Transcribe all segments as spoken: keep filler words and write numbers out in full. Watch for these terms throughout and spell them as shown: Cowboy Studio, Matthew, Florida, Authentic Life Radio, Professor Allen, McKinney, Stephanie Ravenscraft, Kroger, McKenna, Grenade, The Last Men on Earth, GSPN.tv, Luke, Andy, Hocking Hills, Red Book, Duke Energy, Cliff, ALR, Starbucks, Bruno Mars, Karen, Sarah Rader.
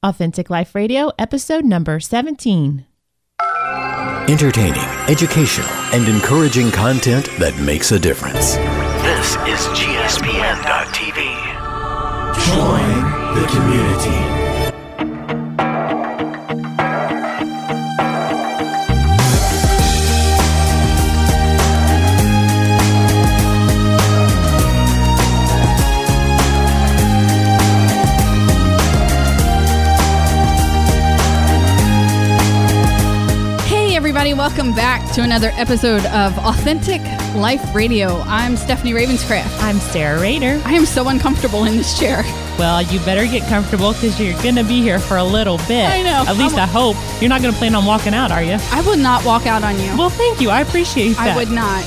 Authentic Life Radio, episode number seventeen. Entertaining, educational, and encouraging content that makes a difference. This is G S P N dot T V. Join the community. Welcome back to another episode of Authentic Life Radio. I'm Stephanie Ravenscraft. I'm Sarah Rader. I am so uncomfortable in this chair. Well, you better get comfortable because you're going to be here for a little bit. I know. At least I'm, I hope. You're not going to plan on walking out, are you? I would not walk out on you. Well, thank you. I appreciate that. I would not.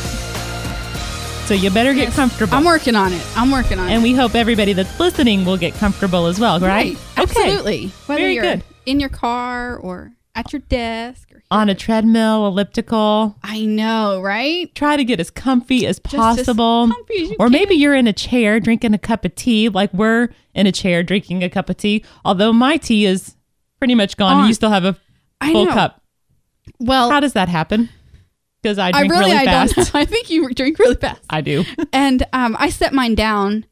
So you better yes. get comfortable. I'm working on it. I'm working on and it. And we hope everybody that's listening will get comfortable as well, right? Right. Absolutely. Okay. Whether Very you're good. in your car or at your desk. On a treadmill, elliptical. I know, right? Try to get as comfy as Just possible. As comfy as you or can. Maybe you're in a chair drinking a cup of tea, like we're in a chair drinking a cup of tea. Although my tea is pretty much gone. On. You still have a full cup. Well, how does that happen? Because I drink I really, really fast. I, don't know. I think you drink really fast. I do. And um, I set mine down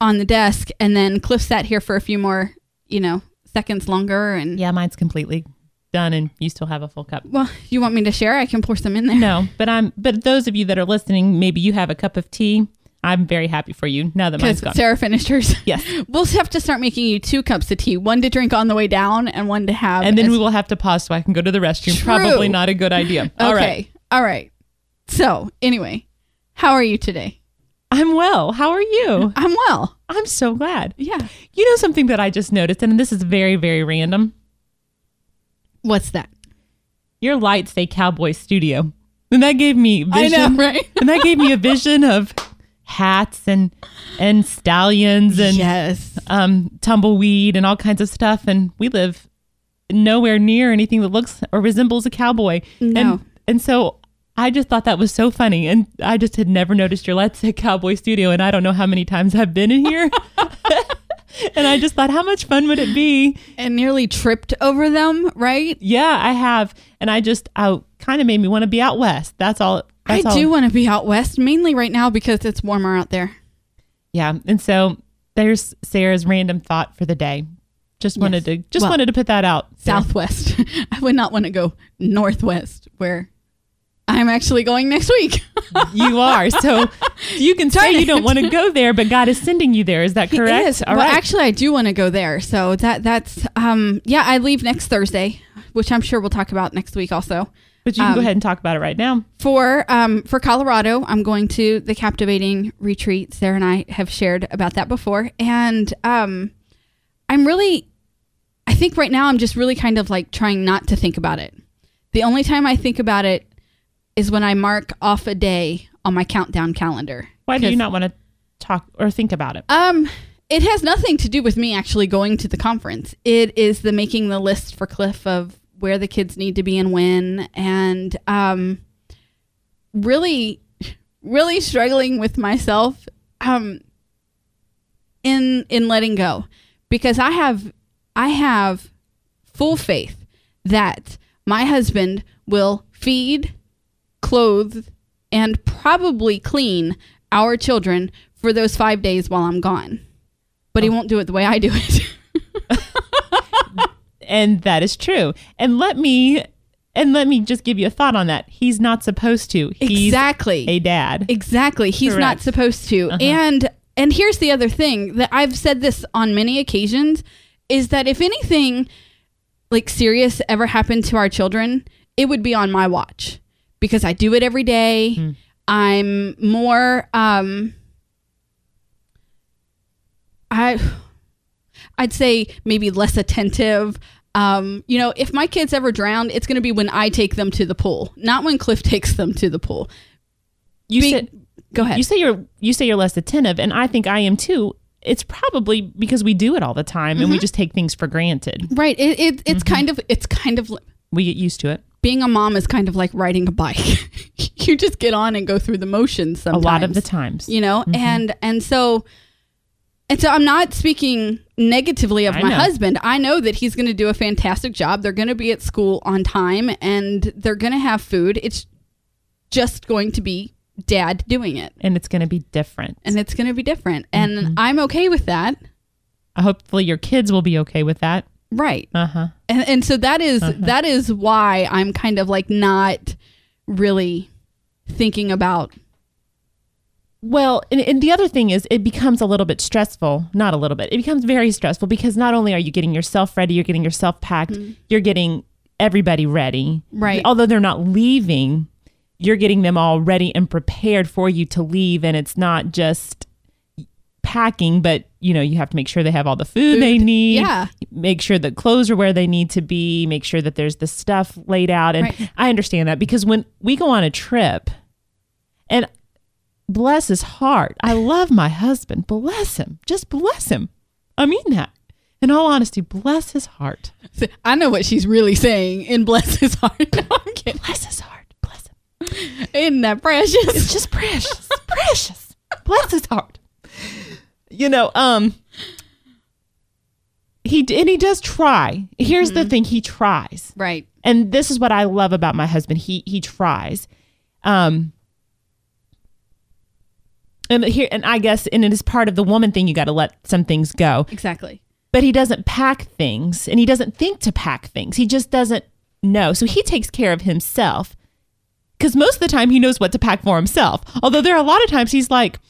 on the desk, and then Cliff sat here for a few more, you know, seconds longer. And yeah, mine's completely done, and you still have a full cup. Well, you want me to share? I can pour some in there. No, but I'm. But those of you that are listening, maybe you have a cup of tea. I'm very happy for you now that mine's gone. Because Sarah finished hers. Yes, we'll have to start making you two cups of tea, one to drink on the way down, and one to have. And then as- we will have to pause so I can go to the restroom. True. Probably not a good idea. All okay. Right. All right. So anyway, how are you today? I'm well. How are you? I'm well. I'm so glad. Yeah. You know something that I just noticed, and this is very, very random. What's that? Your lights say Cowboy Studio. And that gave me vision. I know, right? And that gave me a vision of hats and and stallions and yes. um, tumbleweed and all kinds of stuff. And we live nowhere near anything that looks or resembles a cowboy. No. And, and so I just thought that was so funny. And I just had never noticed your lights at Cowboy Studio. And I don't know how many times I've been in here. And I just thought, how much fun would it be? And nearly tripped over them, right? Yeah, I have. And I just, I kind of made me want to be out west. That's all. That's I all. do want to be out west, mainly right now because it's warmer out there. Yeah. And so there's Sarah's random thought for the day. Just wanted yes. to, just well, wanted to put that out. Sarah. Southwest. I would not want to go northwest where I'm actually going next week. You are. So you can say you don't want to go there, but God is sending you there. Is that correct? He is. All well, right. Actually, I do want to go there. So that that's, um, yeah, I leave next Thursday, which I'm sure we'll talk about next week also. But you can um, go ahead and talk about it right now. For um, for Colorado, I'm going to the Captivating Retreat. Sarah and I have shared about that before. And um, I'm really, I think right now I'm just really kind of like trying not to think about it. The only time I think about it is when I mark off a day on my countdown calendar. Why do you not want to talk or think about it? Um, it has nothing to do with me actually going to the conference. It is the making the list for Cliff of where the kids need to be and when, and um, really, really struggling with myself um, in in letting go, because I have I have full faith that my husband will feed, clothed, and probably clean our children for those five days while I'm gone. But he won't do it the way I do it. And that is true. And let me and let me just give you a thought on that. He's not supposed to. He's exactly. a dad. Exactly. He's Correct. not supposed to. Uh-huh. And and here's the other thing that I've said this on many occasions is that if anything like serious ever happened to our children, it would be on my watch. Because I do it every day. Mm. I'm more, um, I, I'd say maybe less attentive. Um, you know, if my kids ever drown, it's going to be when I take them to the pool, not when Cliff takes them to the pool. You be- said, go ahead. You say you're, you say you're less attentive, and I think I am too. It's probably because we do it all the time, mm-hmm. and we just take things for granted. Right. It, it it's mm-hmm. kind of, it's kind of, we get used to it. Being a mom is kind of like riding a bike. You just get on and go through the motions sometimes. A lot of the times. You know, mm-hmm. and and so And so I'm not speaking negatively of I my know. husband. I know that he's going to do a fantastic job. They're going to be at school on time and they're going to have food. It's just going to be dad doing it. And it's going to be different. And it's going to be different. And mm-hmm. I'm okay with that. Hopefully your kids will be okay with that. Right. Uh-huh. And, and so that is, uh-huh. that is why I'm kind of like not really thinking about. Well, and, and the other thing is it becomes a little bit stressful, not a little bit, it becomes very stressful because not only are you getting yourself ready, you're getting yourself packed, mm-hmm. you're getting everybody ready. Right. Although they're not leaving, you're getting them all ready and prepared for you to leave. And it's not just packing, but you know, you have to make sure they have all the food, food. they need, yeah. make sure the clothes are where they need to be, make sure that there's the stuff laid out. And right. I understand that because when we go on a trip and bless his heart. I love my husband. Bless him. Just bless him. I mean that. In all honesty, bless his heart. I know what she's really saying in bless his heart. No, I'm kidding. Bless his heart. Bless him. Isn't that precious? It's just precious. precious. Bless his heart. You know, um, he and he does try. Here's mm-hmm. the thing. He tries. Right. And this is what I love about my husband. He he tries. Um. And here, and I guess, and it is part of the woman thing. You got to let some things go. Exactly. But he doesn't pack things, and he doesn't think to pack things. He just doesn't know. So he takes care of himself, because most of the time he knows what to pack for himself. Although there are a lot of times he's like,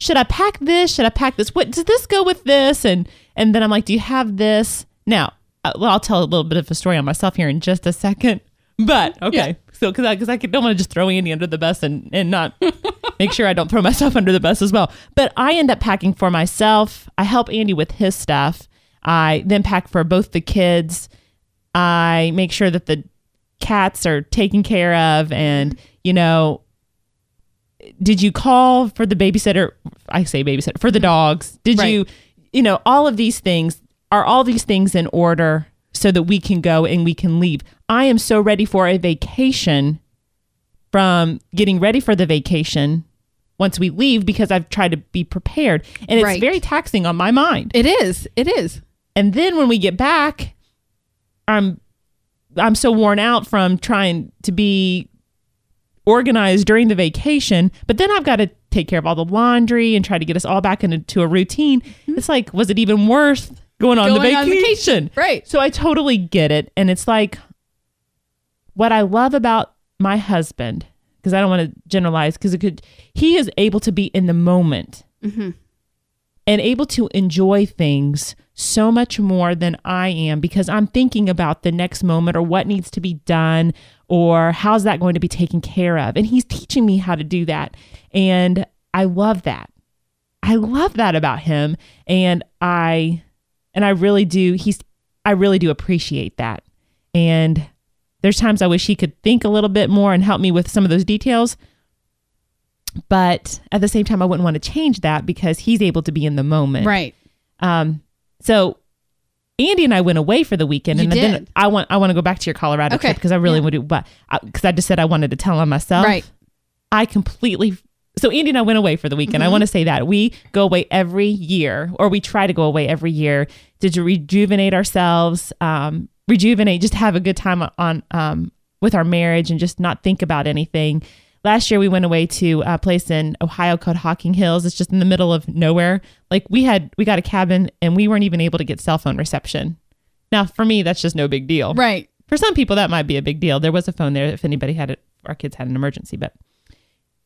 "Should I pack this? Should I pack this? What does this go with this?" And and then I'm like, "Do you have this?" Now, I'll tell a little bit of a story on myself here in just a second. But okay. Yeah. So, because I, because I don't want to just throw Andy under the bus and, and not make sure I don't throw myself under the bus as well. But I end up packing for myself. I help Andy with his stuff. I then pack for both the kids. I make sure that the cats are taken care of. And, you know, did you call for the babysitter? I say babysitter for the dogs. Did right. you, you know, all of these things are all these things in order so that we can go and we can leave. I am so ready for a vacation from getting ready for the vacation once we leave because I've tried to be prepared. And it's right. very taxing on my mind. It is. It is. And then when we get back, I'm I'm so worn out from trying to be organized during the vacation. But then I've got to take care of all the laundry and try to get us all back into a routine. Mm-hmm. It's like, was it even worth going on going the vacation? On vacation? Right. So I totally get it. And it's like, what I love about my husband, because I don't want to generalize, because it could, he is able to be in the moment mm-hmm. and able to enjoy things so much more than I am, because I'm thinking about the next moment or what needs to be done or how's that going to be taken care of. And he's teaching me how to do that. And I love that. I love that about him. And I, and I really do, he's, I really do appreciate that. And there's times I wish he could think a little bit more and help me with some of those details. But at the same time, I wouldn't want to change that because he's able to be in the moment. Right. Um, so Andy and I went away for the weekend. You and did. Then I want I want to go back to your Colorado okay. trip because I really yeah. would do. But because I, I just said I wanted to tell on myself. Right. I completely. So Andy and I went away for the weekend. Mm-hmm. I want to say that we go away every year, or we try to go away every year to rejuvenate ourselves. Um rejuvenate, just have a good time on um, with our marriage and just not think about anything. Last year, we went away to a place in Ohio called Hocking Hills. It's just in the middle of nowhere. Like we had, we got a cabin and we weren't even able to get cell phone reception. Now, for me, that's just no big deal. Right. For some people, that might be a big deal. There was a phone there if anybody had it, our kids had an emergency, but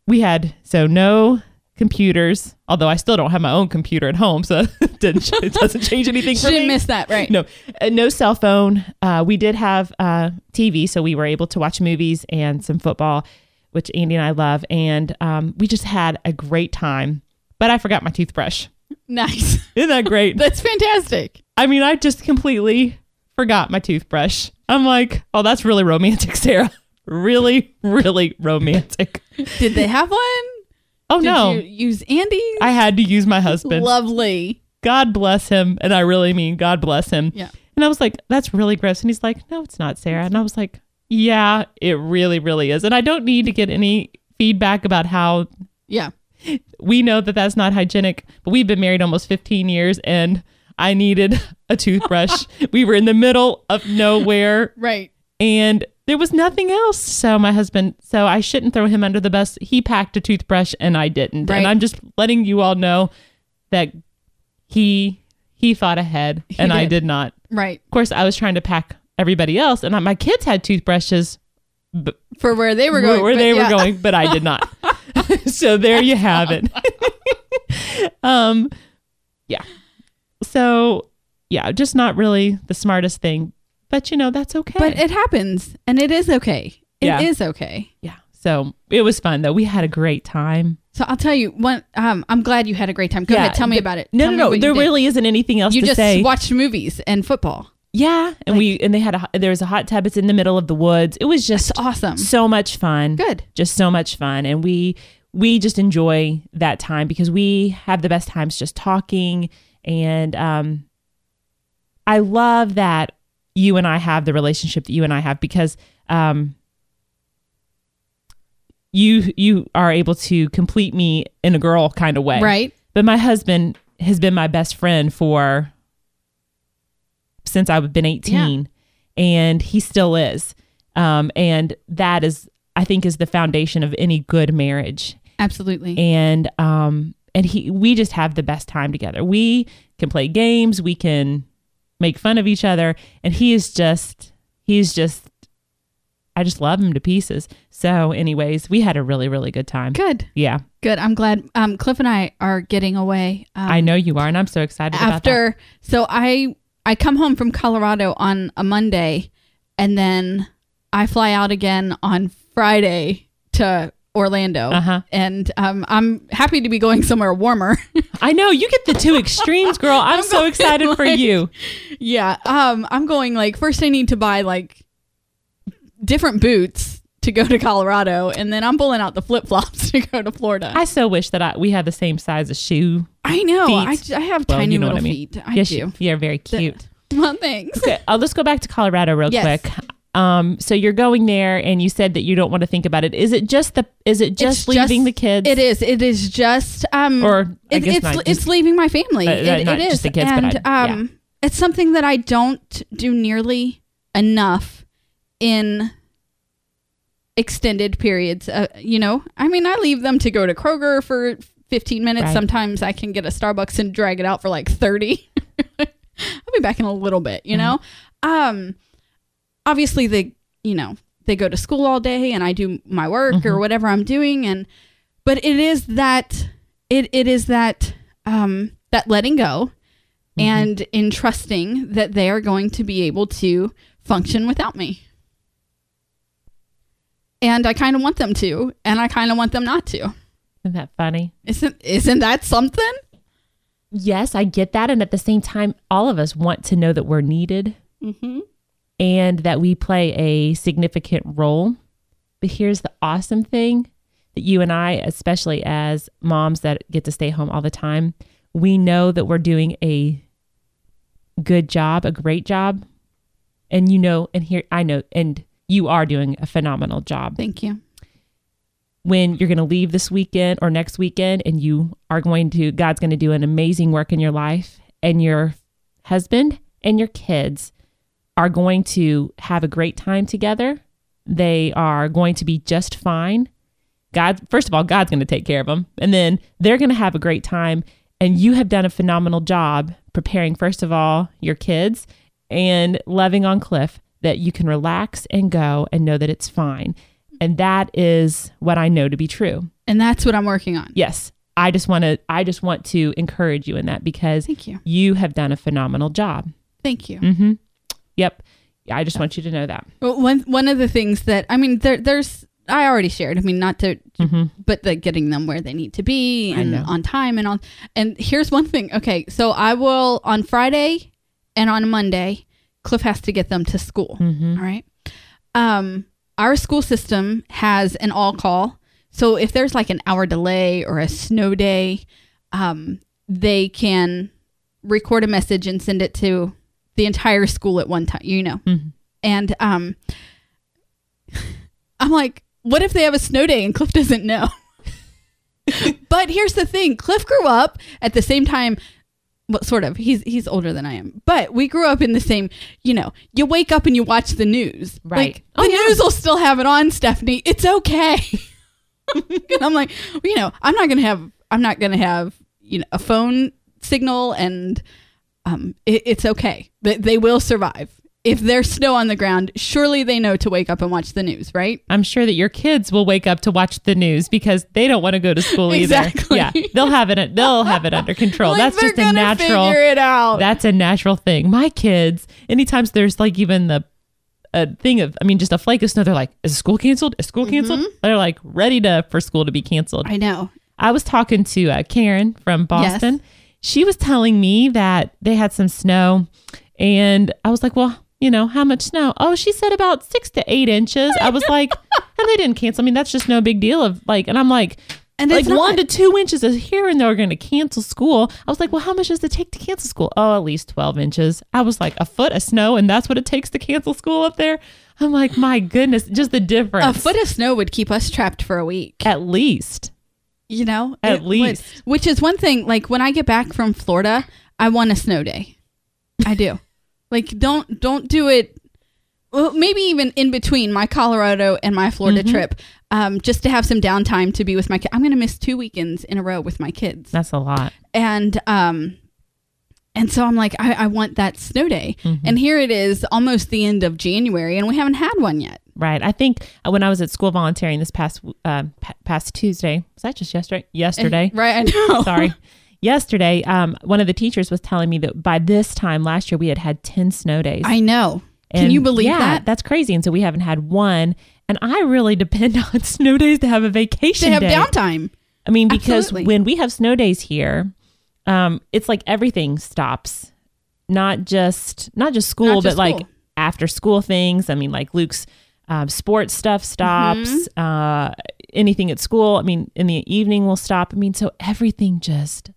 we had, so no computers, although I still don't have my own computer at home, so it, didn't, it doesn't change anything for me. Didn't miss that, right? No, uh, no cell phone. Uh, we did have uh, T V, so we were able to watch movies and some football, which Andy and I love, and um, we just had a great time. But I forgot my toothbrush. Nice, isn't that great? That's fantastic. I mean, I just completely forgot my toothbrush. I'm like, oh, that's really romantic, Sarah. Really, really romantic. Did they have one? Oh, Did no. Did you use Andy's? I had to use my husband. Lovely. God bless him. And I really mean God bless him. Yeah. And I was like, that's really gross. And he's like, no, it's not, Sarah. And I was like, yeah, it really, really is. And I don't need to get any feedback about how. Yeah. We know that that's not hygienic, but we've been married almost fifteen years and I needed a toothbrush. We were in the middle of nowhere. Right. And there was nothing else. So my husband, so I shouldn't throw him under the bus. He packed a toothbrush and I didn't. Right. And I'm just letting you all know that he he thought ahead he and did. I did not. Right. Of course, I was trying to pack everybody else. And I, my kids had toothbrushes. But for where they were going. Where they yeah. were going, but I did not. So there you have it. um, yeah. So, yeah, just not really the smartest thing. But, you know, that's okay. But it happens. And it is okay. It yeah. is okay. Yeah. So it was fun, though. We had a great time. So I'll tell you, one. Um, I'm glad you had a great time. Go yeah. ahead. Tell me about it. No, tell no, no. There really isn't anything else you to say. You just watched movies and football. Yeah. And like, we and they had a, there was a hot tub. It's in the middle of the woods. It was just awesome. So much fun. Good. Just so much fun. And we we just enjoy that time because we have the best times just talking. And um, I love that you and I have the relationship that you and I have because um, you you are able to complete me in a girl kind of way. Right. But my husband has been my best friend for since I've been eighteen yeah. and he still is. Um, and that is, I think, is the foundation of any good marriage. Absolutely. And um, and he we just have the best time together. We can play games. We can make fun of each other. And he is just, he's just, I just love him to pieces. So anyways, we had a really, really good time. Good. Yeah. Good. I'm glad. Um, Cliff and I are getting away. Um, I know you are. And I'm so excited after, about that. So I, I come home from Colorado on a Monday and then I fly out again on Friday to Orlando. Uh-huh. And um, I'm happy to be going somewhere warmer. I know you get the two extremes, girl. I'm, I'm so excited like, for you. Yeah. Um, I'm going like first I need to buy like different boots to go to Colorado. And then I'm pulling out the flip flops to go to Florida. I so wish that I, we had the same size of shoe. I know. I, I have well, tiny you know little I mean. feet. I yes, do. You're very cute. The, well, thanks. Okay. I'll just go back to Colorado real yes. quick. Um, so you're going there and you said that you don't want to think about it. Is it just the, is it just it's leaving just, the kids? It is. It is just, um, or I it, guess it's, just, it's leaving my family. Uh, it, not it just is. The kids, and, but I, um, yeah. it's something that I don't do nearly enough in extended periods. Uh, you know, I mean, I leave them to go to Kroger for fifteen minutes. Right. Sometimes I can get a Starbucks and drag it out for like thirty. I'll be back in a little bit, you know? Mm-hmm. Um, obviously they, you know, they go to school all day and I do my work mm-hmm. or whatever I'm doing. And, but it is that, it, it is that, um, that letting go mm-hmm. and entrusting that they are going to be able to function without me. And I kind of want them to, and I kind of want them not to. Isn't that funny? Isn't, isn't that something? Yes, I get that. And at the same time, all of us want to know that we're needed. Mm-hmm. And that we play a significant role. But here's the awesome thing that you and I, especially as moms that get to stay home all the time, we know that we're doing a good job, a great job. And you know, and here I know, and you are doing a phenomenal job. Thank you. When you're going to leave this weekend or next weekend and you are going to, God's going to do an amazing work in your life and your husband and your kids are going to have a great time together. They are going to be just fine. God, first of all, God's going to take care of them. And then they're going to have a great time. And you have done a phenomenal job preparing, first of all, your kids and loving on Cliff that you can relax and go and know that it's fine. And that is what I know to be true. And that's what I'm working on. Yes. I just want to, I just want to encourage you in that because Thank you. you have done a phenomenal job. Thank you. Mm-hmm. Yep. I just want you to know that. Well, one one of the things that, I mean, there, there's, I already shared, I mean, not to, mm-hmm. but the getting them where they need to be and on time and on. And here's one thing. Okay. So I will, on Friday and on Monday, Cliff has to get them to school. Mm-hmm. All right. Um, our school system has an all call. So if there's like an hour delay or a snow day, um, they can record a message and send it to the entire school at one time, you know. Mm-hmm. And um, I'm like, what if they have a snow day and Cliff doesn't know? But here's the thing. Cliff grew up at the same time. Well, sort of. He's he's older than I am. But we grew up in the same, you know, you wake up and you watch the news. Right. Like, oh, the yeah. news will still have it on, Stephanie. It's okay. And I'm like, well, you know, I'm not going to have, I'm not going to have, you know, a phone signal, and um, it, it's okay. They, they will survive. If there's snow on the ground, surely they know to wake up and watch the news, right? I'm sure that your kids will wake up to watch the news because they don't want to go to school either. Exactly. Yeah, they'll have it. They'll have it under control. Like, that's just a natural. Figure it out. That's a natural thing. My kids, anytime there's like even the a thing of, I mean, just a flake of snow, they're like, "Is school canceled? Is school canceled?" Mm-hmm. They're like ready to for school to be canceled. I know. I was talking to uh, Karen from Boston. Yes. She was telling me that they had some snow, and I was like, "Well, you know, how much snow?" Oh, she said about six to eight inches. I was like, and they didn't cancel. I mean, that's just no big deal of like, and I'm like, and like not- one to two inches is here and they're going to cancel school. I was like, well, how much does it take to cancel school? Oh, at least twelve inches. I was like, a foot of snow. And that's what it takes to cancel school up there. I'm like, my goodness, just the difference. A foot of snow would keep us trapped for a week. At least, you know, at least, would, which is one thing. Like when I get back from Florida, I want a snow day. I do. Like, don't don't do it. Well, maybe even in between my Colorado and my Florida mm-hmm. trip, um, just to have some downtime to be with my kids. I'm going to miss two weekends in a row with my kids. That's a lot. And um, and so I'm like, I, I want that snow day. Mm-hmm. And here it is, almost the end of January, and we haven't had one yet. Right. I think when I was at school volunteering this past uh, p- past Tuesday, was that just yesterday? Yesterday. Right. I know. Sorry. Yesterday, um, one of the teachers was telling me that by this time last year, we had had ten snow days. I know. And can you believe yeah, that? That's crazy. And so we haven't had one. And I really depend on snow days to have a vacation day. To have downtime. I mean, because absolutely. When we have snow days here, um, it's like everything stops. Not just not just school, not just but school. Like after school things. I mean, like Luke's um, sports stuff stops. Mm-hmm. Uh, anything at school. I mean, in the evening will stop. I mean, so everything just...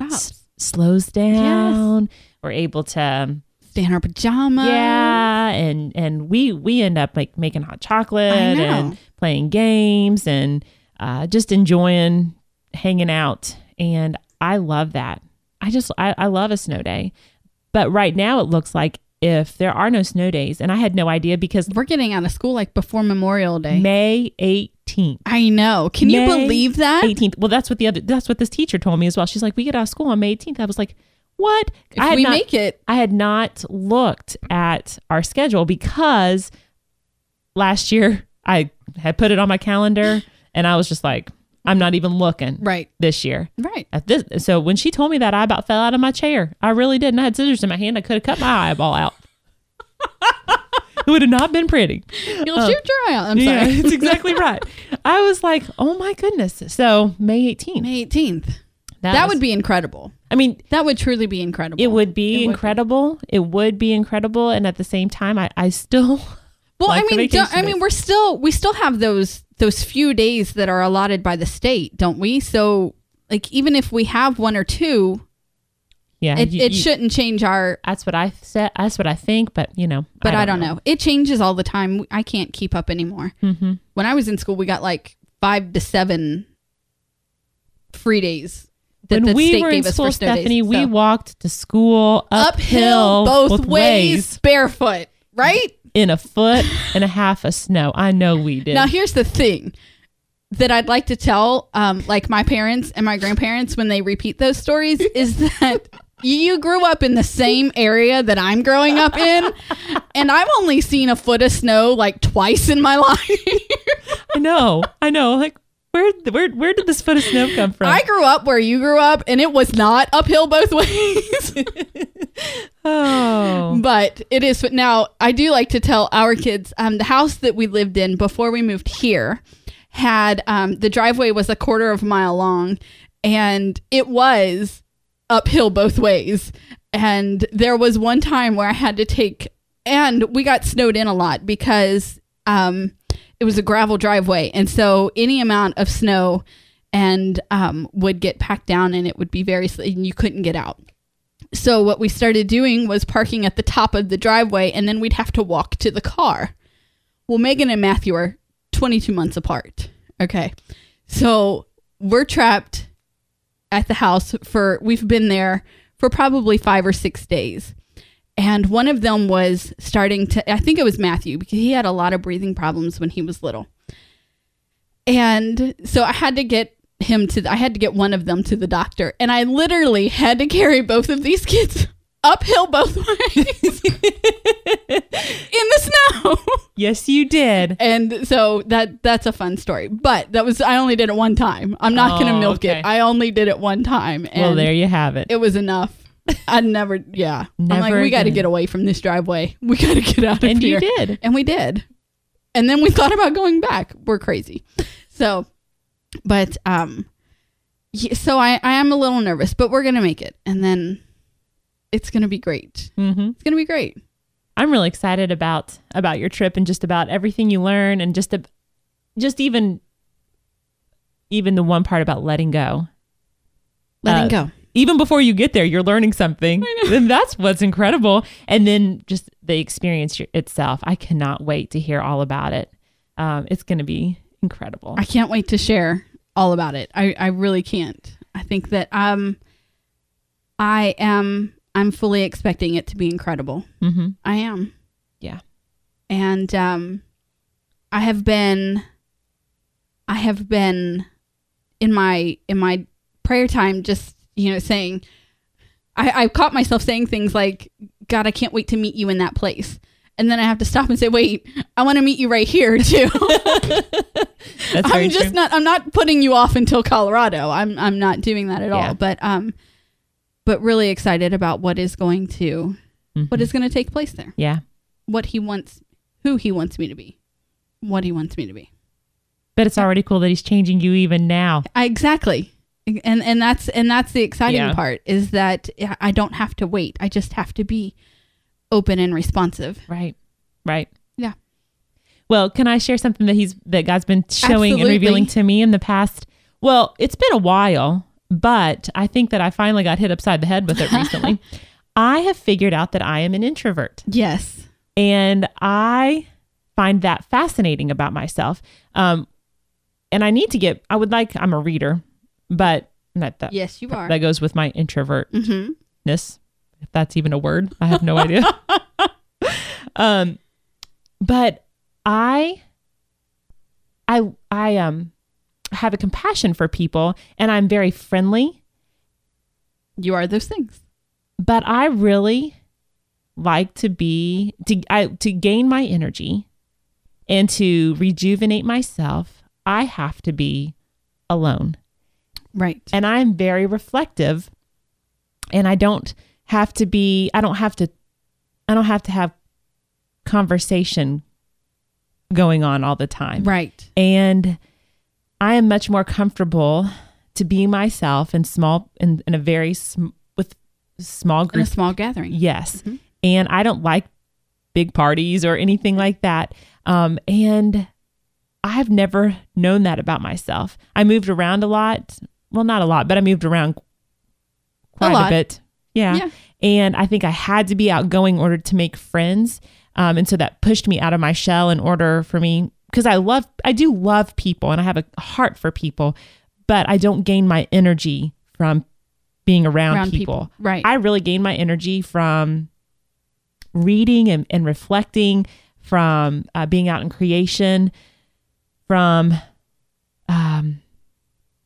S- slows down. Yes. We're able to um, stay in our pajamas. Yeah, and and we we end up like making hot chocolate and playing games and uh, just enjoying hanging out. And I love that. I just I, I love a snow day. But right now it looks like if there are no snow days, and I had no idea because we're getting out of school like before Memorial Day, May eighth. I know. Can May you believe that? eighteenth. Well, that's what the other, that's what this teacher told me as well. She's like, we get out of school on May eighteenth. I was like, what? If I had we not, make it. I had not looked at our schedule because last year I had put it on my calendar and I was just like, I'm not even looking right this year. Right. At this, so when she told me that, I about fell out of my chair. I really did. And I had scissors in my hand. I could have cut my eyeball out. It would have not been pretty. You'll um, shoot your eye out. I'm sorry. Yeah, it's exactly right. I was like, oh my goodness. So May eighteenth. May eighteenth. That, that was, would be incredible. I mean, that would truly be incredible. It would be it incredible. Would be. It would be incredible. And at the same time, I, I still. Well, like I mean, don't, I mean, we're still we still have those those few days that are allotted by the state, don't we? So like, even if we have one or two. Yeah, it, you, it shouldn't change our. That's what I said. That's what I think. But you know, but I don't, I don't know. know. It changes all the time. I can't keep up anymore. Mm-hmm. When I was in school, we got like five to seven free days. That when the we state were in gave school, us for Stephanie, days, so. We walked to school uphill, uphill both, both ways, ways, barefoot, right? In a foot and a half of snow. I know we did. Now here's the thing that I'd like to tell, um, like my parents and my grandparents when they repeat those stories, is that. You grew up in the same area that I'm growing up in, and I've only seen a foot of snow like twice in my life. I know, I know. Like, where, where, where did this foot of snow come from? I grew up where you grew up, and it was not uphill both ways. Oh, but it is. Now, I do like to tell our kids, um, the house that we lived in before we moved here had um, the driveway was a quarter of a mile long, and it was. Uphill both ways. And there was one time where I had to take, and we got snowed in a lot because um it was a gravel driveway, and so any amount of snow and um would get packed down, and it would be very and you couldn't get out. So what we started doing was parking at the top of the driveway, and then we'd have to walk to the car. Well, Megan and Matthew are twenty-two months apart. Okay, so we're trapped at the house for, we've been there for probably five or six days. And one of them was starting to, I think it was Matthew, because he had a lot of breathing problems when he was little. And so I had to get him to, I had to get one of them to the doctor. And I literally had to carry both of these kids uphill both ways in the snow. Yes, you did. And so that that's a fun story. But that was, I only did it one time. I'm not oh, going to milk okay. it. I only did it one time. And well, there you have it. It was enough. I never, yeah. Never I'm like, we got to get away from this driveway. We got to get out of and here. And you did. And we did. And then we thought about going back. We're crazy. So, but, um, so I, I am a little nervous, but we're going to make it. And then it's going to be great. Mm-hmm. It's going to be great. I'm really excited about, about your trip and just about everything you learn and just, ab- just even, even the one part about letting go. Letting uh, go. Even before you get there, you're learning something. And that's what's incredible. And then just the experience itself. I cannot wait to hear all about it. Um, it's going to be incredible. I can't wait to share all about it. I, I really can't. I think that um, I am, I'm fully expecting it to be incredible. Mm-hmm. I am. Yeah. And um, I have been, I have been in my, in my prayer time just, you know, saying, I, I caught myself saying things like, God, I can't wait to meet you in that place. And then I have to stop and say, wait, I want to meet you right here too. That's I'm just true. not, I'm not putting you off until Colorado. I'm, I'm not doing that at yeah. all, but, um, but really excited about what is going to, mm-hmm. what is going to take place there. Yeah. What he wants, who he wants me to be, what he wants me to be. But it's already cool that he's changing you even now. I, exactly. And and that's and that's the exciting yeah. part is that I don't have to wait. I just have to be open and responsive. Right. Right. Yeah. Well, can I share something that he's that God's been showing Absolutely. and revealing to me in the past? Well, it's been a while, but I think that I finally got hit upside the head with it recently. I have figured out that I am an introvert. Yes. And I find that fascinating about myself. Um, and I need to get, I would like, I'm a reader. But that, that, yes, you are. That goes with my introvertness, mm-hmm. if that's even a word. I have no idea. Um, but I, I, I um, have a compassion for people, and I'm very friendly. You are those things. But I really like to be to I, to gain my energy and to rejuvenate myself. I have to be alone. Right. And I'm very reflective, and I don't have to be, I don't have to, I don't have to have conversation going on all the time. Right. And I am much more comfortable to be myself in small, in, in a very, sm- with small group. In a small gathering. Yes. Mm-hmm. And I don't like big parties or anything like that. Um, and I've never known that about myself. I moved around a lot. Well, not a lot, but I moved around quite a, a bit. Yeah. yeah. And I think I had to be outgoing in order to make friends. Um, and so that pushed me out of my shell in order for me, because I love, I do love people, and I have a heart for people, but I don't gain my energy from being around, around people. people. Right. I really gain my energy from reading and, and reflecting, from uh, being out in creation, from, um,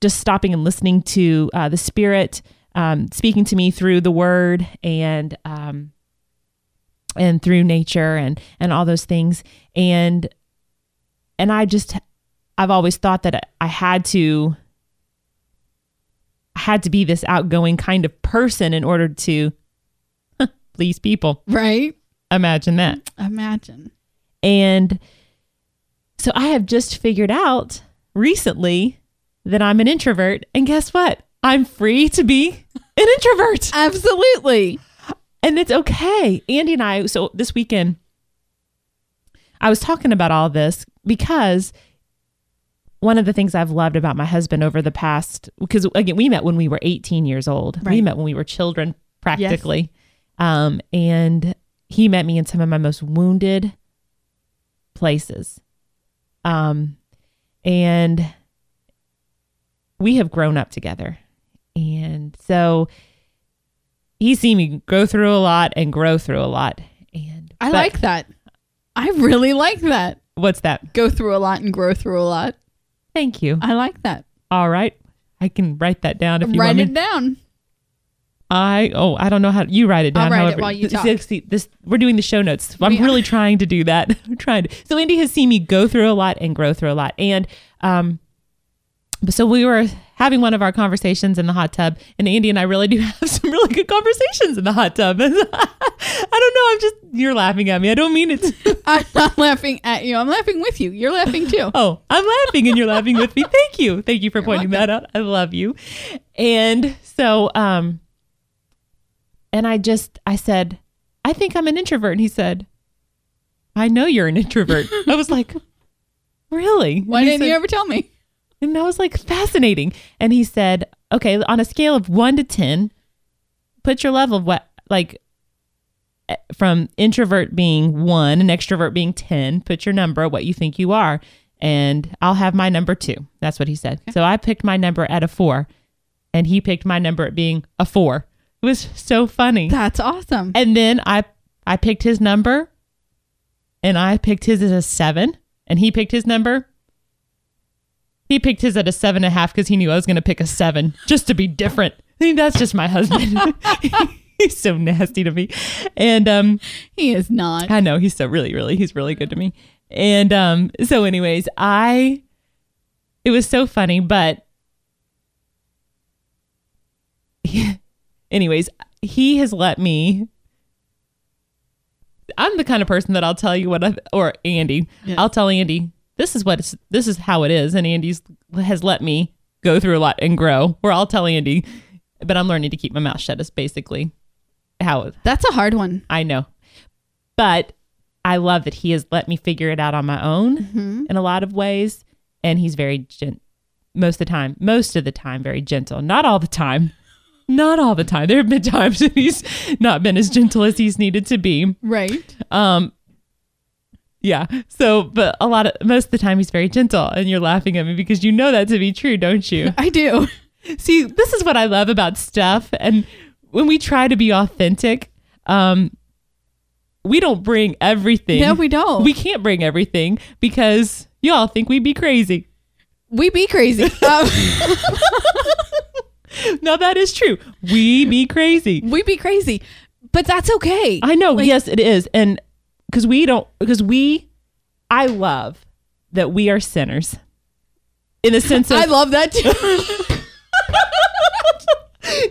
just stopping and listening to uh, the Spirit um, speaking to me through the Word and um, and through nature and and all those things. And and I just I've always thought that I had to I had to be this outgoing kind of person in order to huh, please people. Right? Imagine that. Imagine. And so I have just figured out recently that I'm an introvert, and guess what? I'm free to be an introvert. Absolutely. And it's okay. Andy and I, so this weekend, I was talking about all this because one of the things I've loved about my husband over the past, because again, we met when we were eighteen years old. Right. We met when we were children, practically. Yes. Um, and he met me in some of my most wounded places. Um, and we have grown up together. And so he's seen me go through a lot and grow through a lot. And I like that. I really like that. What's that? Go through a lot and grow through a lot. Thank you. I like that. All right. I can write that down if you write want me. Write it down. I, oh, I don't know how, you write it down. I'll write however. It while you talk. This, this, we're doing the show notes. I'm we really trying to do that. I'm trying to. So Andy has seen me go through a lot and grow through a lot. And um, so we were having one of our conversations in the hot tub, and Andy and I really do have some really good conversations in the hot tub. I don't know. I'm just, you're laughing at me. I don't mean it. I'm not laughing at you. I'm laughing with you. You're laughing too. Oh, I'm laughing and you're laughing with me. Thank you. Thank you for you're pointing welcome. That out. I love you. And so, um, and I just, I said, I think I'm an introvert. And he said, I know you're an introvert. I was like, really? Why didn't said, you ever tell me? And I was like, fascinating. And he said, okay, on a scale of one to ten, put your level of what, like from introvert being one and extrovert being ten, put your number, what you think you are. And I'll have my number two. That's what he said. Okay. So I picked my number at a four and he picked my number at being a four. It was so funny. That's awesome. And then I, I picked his number and I picked his as a seven and he picked his number. He picked his at a seven and a half because he knew I was going to pick a seven just to be different. I mean, that's just my husband. He's so nasty to me. And um, he is not. I know. He's so really, really, he's really good to me. And um, so anyways, I, it was so funny, but he, anyways, he has let me, I'm the kind of person that I'll tell you what I, or Andy, yeah. I'll tell Andy, this is what it's, this is how it is. And Andy's has let me go through a lot and grow. We're all telling Andy, but I'm learning to keep my mouth shut is basically how. That's a hard one. I know, but I love that he has let me figure it out on my own mm-hmm. in a lot of ways. And he's very gent, most of the time, most of the time, very gentle. Not all the time, not all the time. There have been times that he's not been as gentle as he's needed to be. Right. Um, Yeah. So, but a lot of, most of the time he's very gentle and you're laughing at me because you know that to be true, don't you? I do. See, this is what I love about stuff. And when we try to be authentic, um, we don't bring everything. No, we don't. We can't bring everything because y'all think we'd be crazy. We be crazy. Um. No, that is true. We be crazy. We be crazy, but that's okay. I know. Like, yes, it is. And Because we don't, because we, I love that we are sinners in the sense of. I love that too.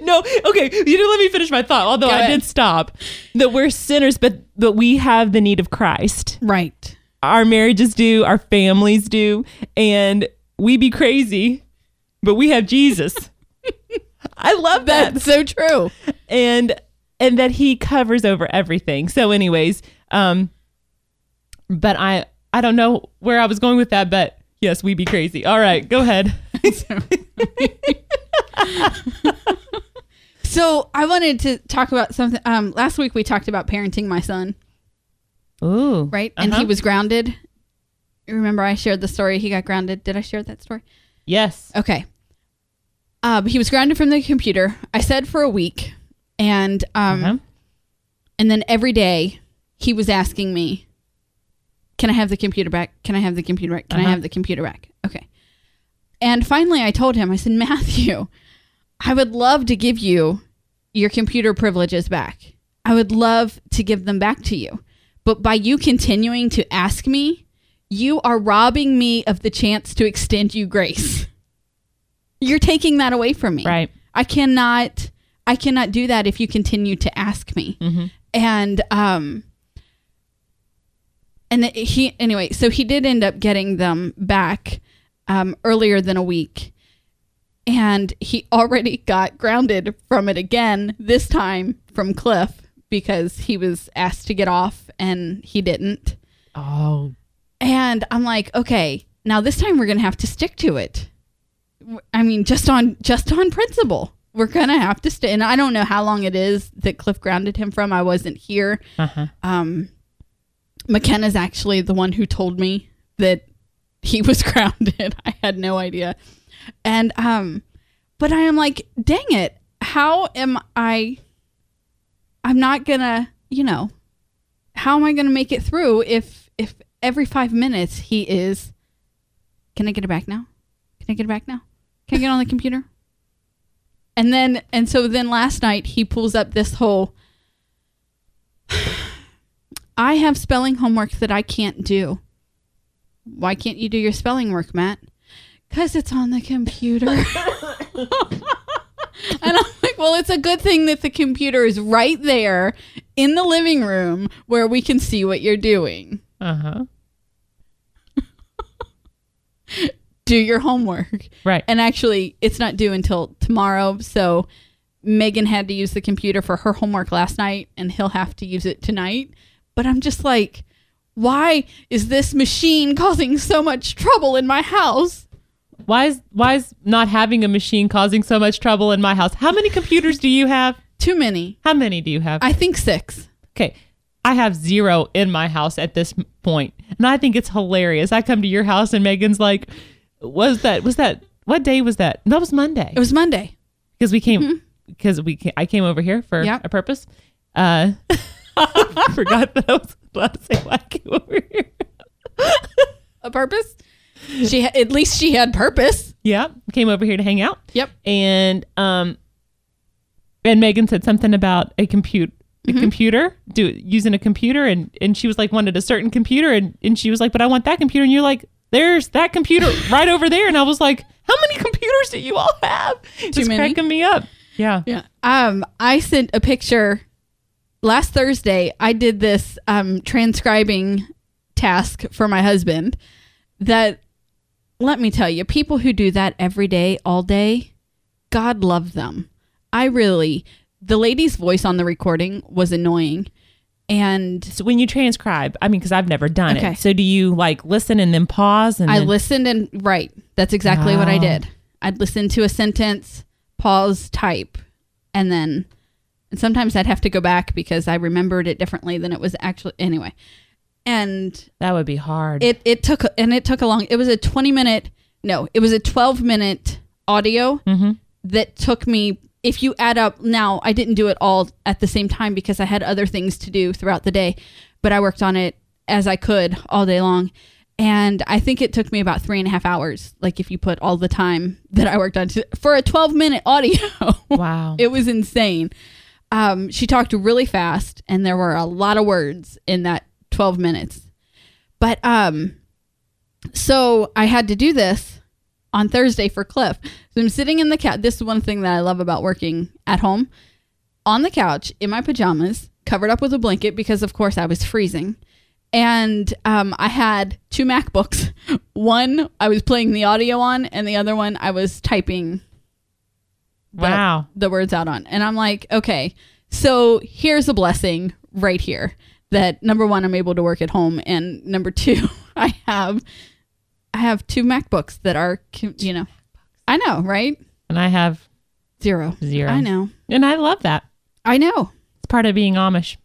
No, okay, you didn't let me finish my thought, although Go I ahead. Did stop. That we're sinners, but that we have the need of Christ. Right. Our marriages do, our families do, and we be crazy, but we have Jesus. I love that. That's so true. And, and that he covers over everything. So anyways. Um, but I, I don't know where I was going with that, but yes, we be crazy. All right, go ahead. So I wanted to talk about something. Um, last week we talked about parenting my son. Ooh. Right. Uh-huh. And he was grounded. Remember I shared the story. He got grounded. Did I share that story? Yes. Okay. Um, he was grounded from the computer. I said for a week and, um, uh-huh. and then every day. He was asking me, can I have the computer back? Can I have the computer back? Can uh-huh. I have the computer back? Okay. And finally, I told him, I said, Matthew, I would love to give you your computer privileges back. I would love to give them back to you. But by you continuing to ask me, you are robbing me of the chance to extend you grace. You're taking that away from me. Right. I cannot, I cannot do that if you continue to ask me. Mm-hmm. And, um, And he, anyway, so he did end up getting them back um, earlier than a week. And he already got grounded from it again, this time from Cliff, because he was asked to get off and he didn't. Oh. And I'm like, okay, now this time we're going to have to stick to it. I mean, just on, just on principle. We're going to have to stay. And I don't know how long it is that Cliff grounded him from. I wasn't here. Uh-huh. Um, McKenna's actually the one who told me that he was grounded. I had no idea. And, um, but I am like, dang it. How am I, I'm not gonna, you know, how am I going to make it through if, if every five minutes he is, can I get it back now? Can I get it back now? Can I get on the computer? And then, and so then last night he pulls up this whole, I have spelling homework that I can't do. Why can't you do your spelling work, Matt? Because it's on the computer. And I'm like, well, it's a good thing that the computer is right there in the living room where we can see what you're doing. Uh-huh. Do your homework. Right. And actually, it's not due until tomorrow. So Megan had to use the computer for her homework last night, and he'll have to use it tonight. But I'm just like, why is this machine causing so much trouble in my house? Why is why is not having a machine causing so much trouble in my house? How many computers do you have? Too many. How many do you have? I think six. Okay. I have zero in my house at this point. And I think it's hilarious. I come to your house and Megan's like, was that, was that, what day was that? That was Monday. It was Monday. Because we came, because mm-hmm. we, came, I came over here for yep. a purpose. Uh, I forgot that I was about to say why I came over here. A purpose? She ha- At least she had purpose. Yeah. Came over here to hang out. Yep. And, um, and Megan said something about a compute, a mm-hmm. computer, do using a computer, and, and she was like wanted a certain computer, and, and she was like, but I want that computer, and you're like, there's that computer right over there, and I was like, how many computers do you all have? It's just many. Cracking me up. Yeah, yeah. Um, I sent a picture last Thursday. I did this um transcribing task for my husband. That, let me tell you, people who do that every day, all day, God love them. I really, the lady's voice on the recording was annoying. And so when you transcribe, I mean, because I've never done okay. it. So do you like listen and then pause? And I then... listened and right. That's exactly oh. what I did. I'd listen to a sentence, pause, type, and then, and sometimes I'd have to go back because I remembered it differently than it was actually. Anyway, and that would be hard. It it took and it took a long. It was a twenty minute. No, it was a twelve minute audio mm-hmm. that took me. If you add up now, I didn't do it all at the same time because I had other things to do throughout the day, but I worked on it as I could all day long. And I think it took me about three and a half hours. Like if you put all the time that I worked on to, for a twelve minute audio, wow, it was insane. Um, she talked really fast and there were a lot of words in that twelve minutes, but, um, so I had to do this on Thursday for Cliff. So I'm sitting in the couch. This is one thing that I love about working at home. On the couch in my pajamas, covered up with a blanket because, of course, I was freezing. And um, I had two MacBooks. One I was playing the audio on and the other one I was typing the, wow. the words out on. And I'm like, okay, so here's a blessing right here that, number one, I'm able to work at home. And number two, I have... I have two MacBooks that are, you know, I know, right? And I have zero. Zero. I know. And I love that. I know. It's part of being Amish.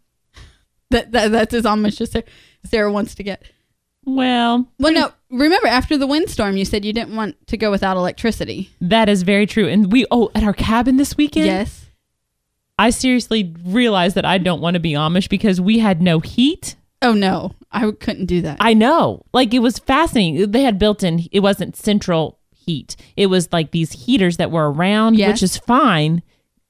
That, that That's as Amish as Sarah, Sarah wants to get. Well. Well, no. Remember, after the windstorm, you said you didn't want to go without electricity. That is very true. And we, oh, at our cabin this weekend? Yes. I seriously realized that I don't want to be Amish because we had no heat. Oh, no. I couldn't do that. I know. Like, it was fascinating. They had built in, it wasn't central heat. It was like these heaters that were around, yes. which is fine.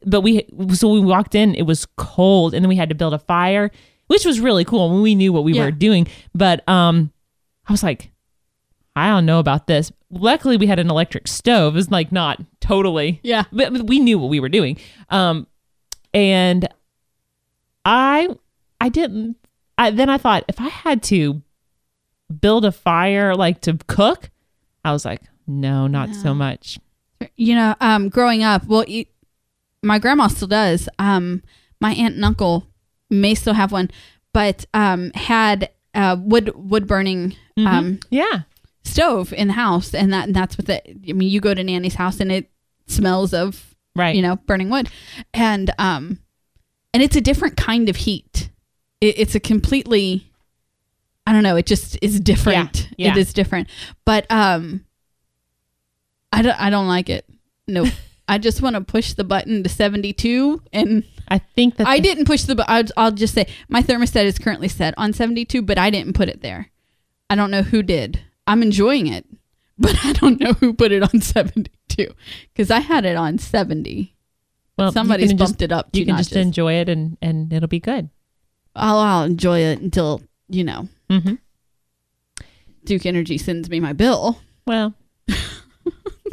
But we, so we walked in, it was cold. And then we had to build a fire, which was really cool. And we knew what we yeah. were doing. But um, I was like, I don't know about this. Luckily, we had an electric stove. It was like not totally. Yeah. But, but we knew what we were doing. Um, and I, I didn't. I, then I thought, if I had to build a fire, like to cook, I was like, no, not no. so much. You know, um, growing up, well, it, my grandma still does. Um, my aunt and uncle may still have one, but um, had a wood wood burning mm-hmm. um, yeah. stove in the house, and that and that's what the. I mean, you go to Nanny's house and it smells of right, you know, burning wood, and um, and it's a different kind of heat. It's a completely I don't know. It just is different. Yeah, yeah. It is different. But um, I don't, I don't like it. Nope. I just want to push the button to seventy-two. And I think that I didn't push the button. I'll just say my thermostat is currently set on seventy-two, but I didn't put it there. I don't know who did. I'm enjoying it, but I don't know who put it on seventy-two because I had it on seventy. Well, somebody's bumped just, it up. You can notches. Just enjoy it and, and it'll be good. I'll, I'll enjoy it until, you know, mm-hmm. Duke Energy sends me my bill. Well,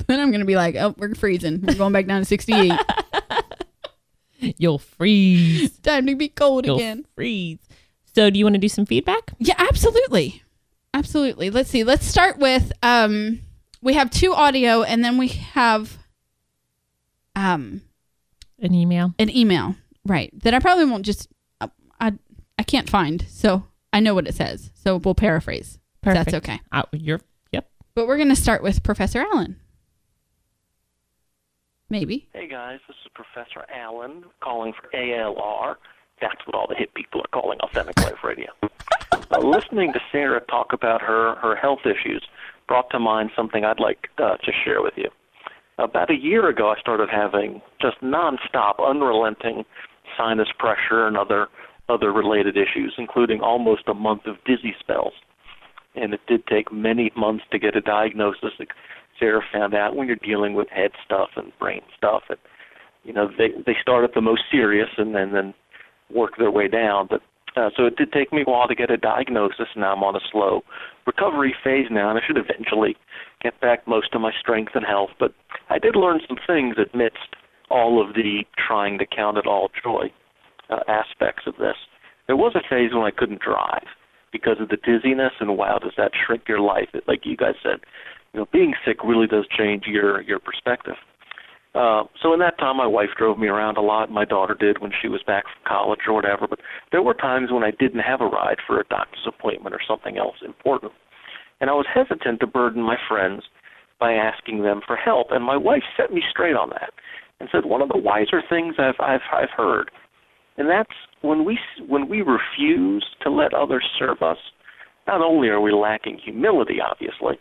then I'm going to be like, oh, we're freezing. We're going back down to sixty-eight. You'll freeze. Time to be cold You'll again. Freeze. So do you want to do some feedback? Yeah, absolutely. Absolutely. Let's see. Let's start with, um, we have two audio and then we have, um, an email, an email, right. That I probably won't just, uh, I, I can't find. So I know what it says. So we'll paraphrase. Perfect. That's okay. Uh, you're, yep. But we're going to start with Professor Allen. Maybe. Hey guys, this is Professor Allen calling for A L R. That's what all the hip people are calling Authentic Life Radio. uh, listening to Sarah talk about her, her health issues brought to mind something I'd like uh, to share with you. About a year ago, I started having just nonstop, unrelenting sinus pressure and other other related issues, including almost a month of dizzy spells. And it did take many months to get a diagnosis. Sarah found out when you're dealing with head stuff and brain stuff, and you know they they start at the most serious and then then work their way down. But uh, so it did take me a while to get a diagnosis. Now I'm on a slow recovery phase now, and I should eventually get back most of my strength and health. But I did learn some things amidst all of the trying to count it all joy uh, aspects of this. There was a phase when I couldn't drive because of the dizziness, and wow, does that shrink your life? It, like you guys said, you know, being sick really does change your, your perspective. Uh, so in that time, my wife drove me around a lot. My daughter did when she was back from college or whatever. But there were times when I didn't have a ride for a doctor's appointment or something else important. And I was hesitant to burden my friends by asking them for help. And my wife set me straight on that and said, one of the wiser things I've, I've, I've heard, and that's when we, when we refuse to let others serve us, not only are we lacking humility, obviously,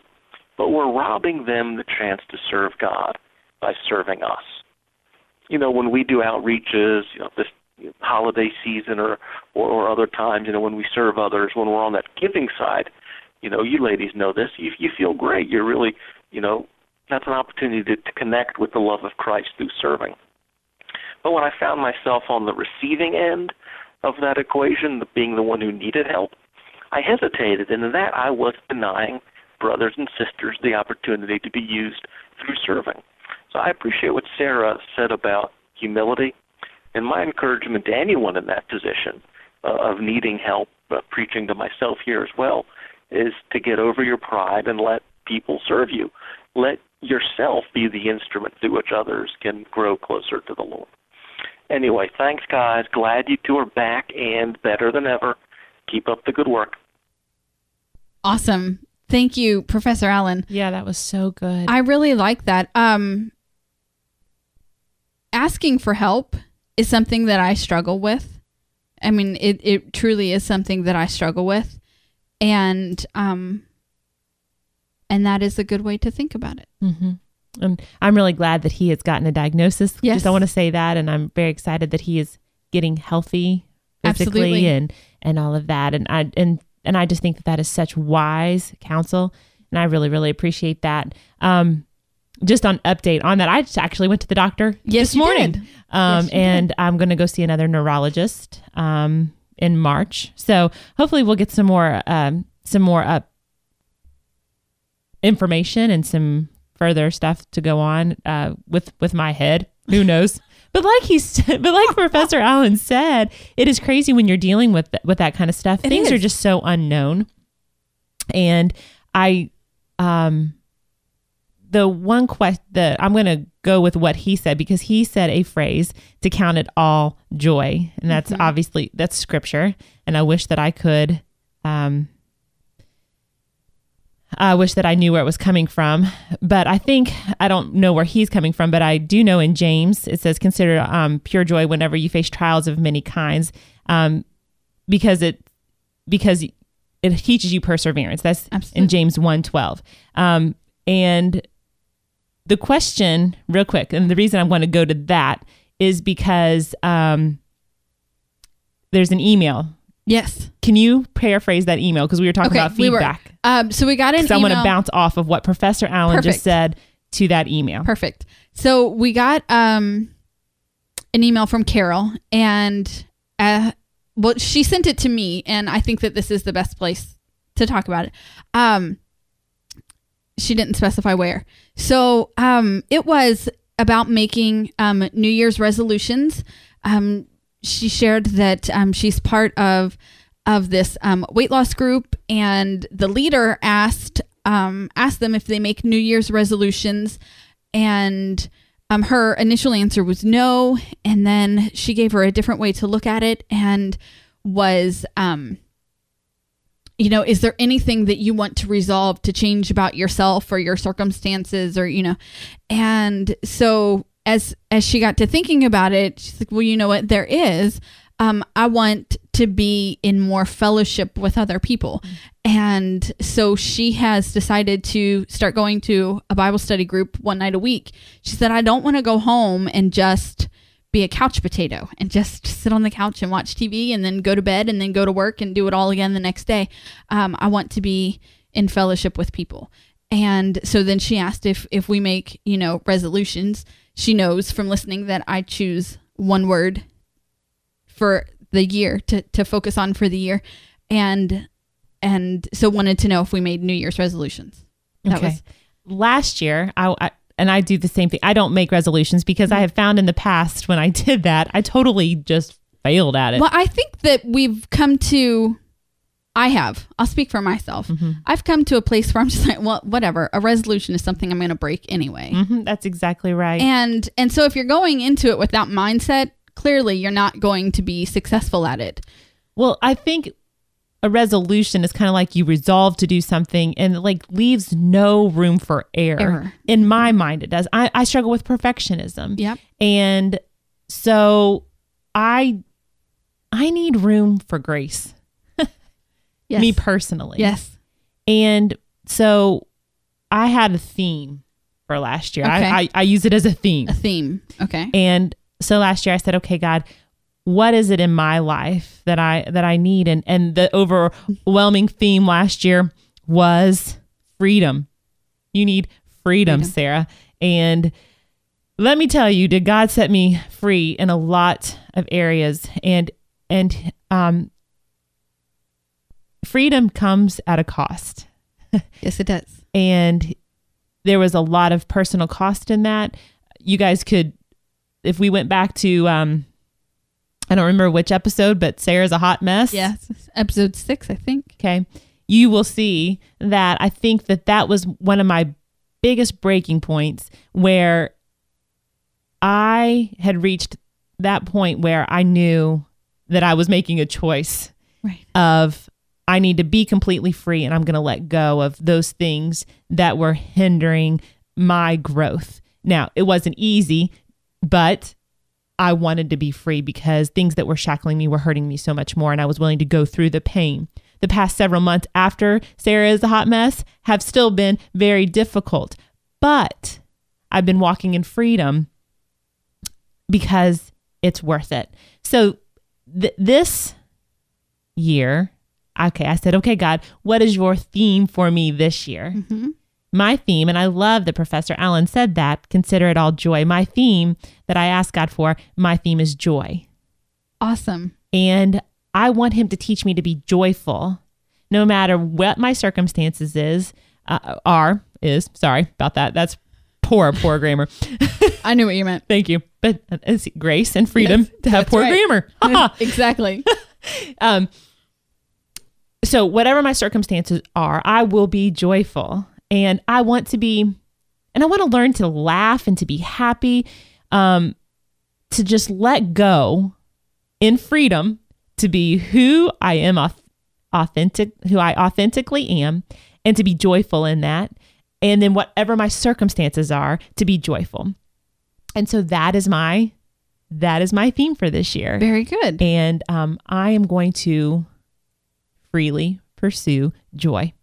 but we're robbing them the chance to serve God by serving us. You know, when we do outreaches, you know, this holiday season or, or, or other times, you know, when we serve others, when we're on that giving side, you know, you ladies know this, you, you feel great. You're really, you know, that's an opportunity to, to connect with the love of Christ through serving. But when I found myself on the receiving end of that equation, the, being the one who needed help, I hesitated, and in that I was denying brothers and sisters the opportunity to be used through serving. So I appreciate what Sarah said about humility, and my encouragement to anyone in that position uh, of needing help, uh, preaching to myself here as well, is to get over your pride and let people serve you. Let yourself be the instrument through which others can grow closer to the Lord. Anyway, thanks, guys. Glad you two are back and better than ever. Keep up the good work. Awesome. Thank you, Professor Allen. Yeah, that was so good. I really like that. Um, asking for help is something that I struggle with. I mean, it, it truly is something that I struggle with. And um, and that is a good way to think about it. Mm-hmm. And I'm really glad that he has gotten a diagnosis. Yes. Just, I want to say that. And I'm very excited that he is getting healthy physically. Absolutely. and and all of that. And I and And I just think that that is such wise counsel. And I really, really appreciate that. Um, just on update on that, I just actually went to the doctor yes, this morning. Um, yes, and did. I'm going to go see another neurologist um, in March. So hopefully we'll get some more, um, some more up information and some further stuff to go on uh, with, with my head. Who knows? But like he's, but like Professor Allen said, it is crazy when you're dealing with th- with that kind of stuff. It Things is. Are just so unknown. And I, um, the one question that I'm going to go with what he said, because he said a phrase to count it all joy. And that's mm-hmm. obviously that's scripture. And I wish that I could, um, I wish that I knew where it was coming from, but I think I don't know where he's coming from, but I do know in James, it says, consider um, pure joy whenever you face trials of many kinds, um, because it, because it teaches you perseverance. That's Absolutely. In James one twelve. Um, and the question, real quick, and the reason I want to go to that is because um, there's an email. Yes. Can you paraphrase that email? Because we were talking okay, about feedback. We were, um, so we got an email. I want to bounce off of what Professor Allen Perfect. Just said to that email. Perfect. So we got um, an email from Carol, and uh, well, she sent it to me, and I think that this is the best place to talk about it. Um, she didn't specify where. So um, it was about making um, New Year's resolutions. Um, she shared that um, she's part of of this um, weight loss group, and the leader asked um, asked them if they make New Year's resolutions, and um, her initial answer was no, and then she gave her a different way to look at it, and was, um, you know, is there anything that you want to resolve to change about yourself or your circumstances, or, you know, and so as as she got to thinking about it, she's like, well, you know what, there is. Um, I want to be in more fellowship with other people. And so she has decided to start going to a Bible study group one night a week. She said, I don't want to go home and just be a couch potato and just sit on the couch and watch T V and then go to bed and then go to work and do it all again the next day. Um, I want to be in fellowship with people. And so then she asked if, if we make, you know, resolutions. She knows from listening that I choose one word for the year to, to focus on for the year. And, and so wanted to know if we made New Year's resolutions. That okay. was last year. I, I, and I do the same thing. I don't make resolutions because mm-hmm. I have found in the past when I did that, I totally just failed at it. Well, I think that we've come to, I have, I'll speak for myself. Mm-hmm. I've come to a place where I'm just like, well, whatever, a resolution is something I'm going to break anyway. Mm-hmm, that's exactly right. And, and so if you're going into it with that mindset, clearly you're not going to be successful at it. Well, I think a resolution is kind of like you resolve to do something and it like leaves no room for error. error. In my mind, it does. I, I struggle with perfectionism. Yep. And so I, I need room for grace. Yes. Me personally. Yes. And so I had a theme for last year. Okay. I, I, I use it as a theme. A theme. Okay. And so last year I said, okay, God, what is it in my life that I, that I need? And, and the overwhelming theme last year was freedom. You need freedom, freedom, Sarah. And let me tell you, did God set me free in a lot of areas, and, and, um, freedom comes at a cost. Yes, it does. And there was a lot of personal cost in that. You guys could, if we went back to, um, I don't remember which episode, but Sarah's a hot mess. Yes. Episode six, I think. Okay. You will see that I think that that was one of my biggest breaking points, where I had reached that point where I knew that I was making a choice right. of, I need to be completely free, and I'm going to let go of those things that were hindering my growth. Now, it wasn't easy, but I wanted to be free because things that were shackling me were hurting me so much more. And I was willing to go through the pain. The past several months after Sarah is a hot mess have still been very difficult, but I've been walking in freedom because it's worth it. So th- this year, okay, I said, okay, God, what is your theme for me this year? Mm-hmm. My theme, and I love that Professor Allen said that, consider it all joy. My theme that I asked God for, my theme is joy. Awesome. And I want him to teach me to be joyful no matter what my circumstances is, uh, are, is, sorry about that. That's poor, poor grammar. I knew what you meant. Thank you. But it's grace and freedom yes, to have poor right. grammar. Exactly. um. So whatever my circumstances are, I will be joyful. And I want to be, and I want to learn to laugh and to be happy, um, to just let go in freedom to be who I am, authentic, who I authentically am, and to be joyful in that. And then whatever my circumstances are, to be joyful. And so that is my, that is my theme for this year. Very good. And um, I am going to freely pursue joy.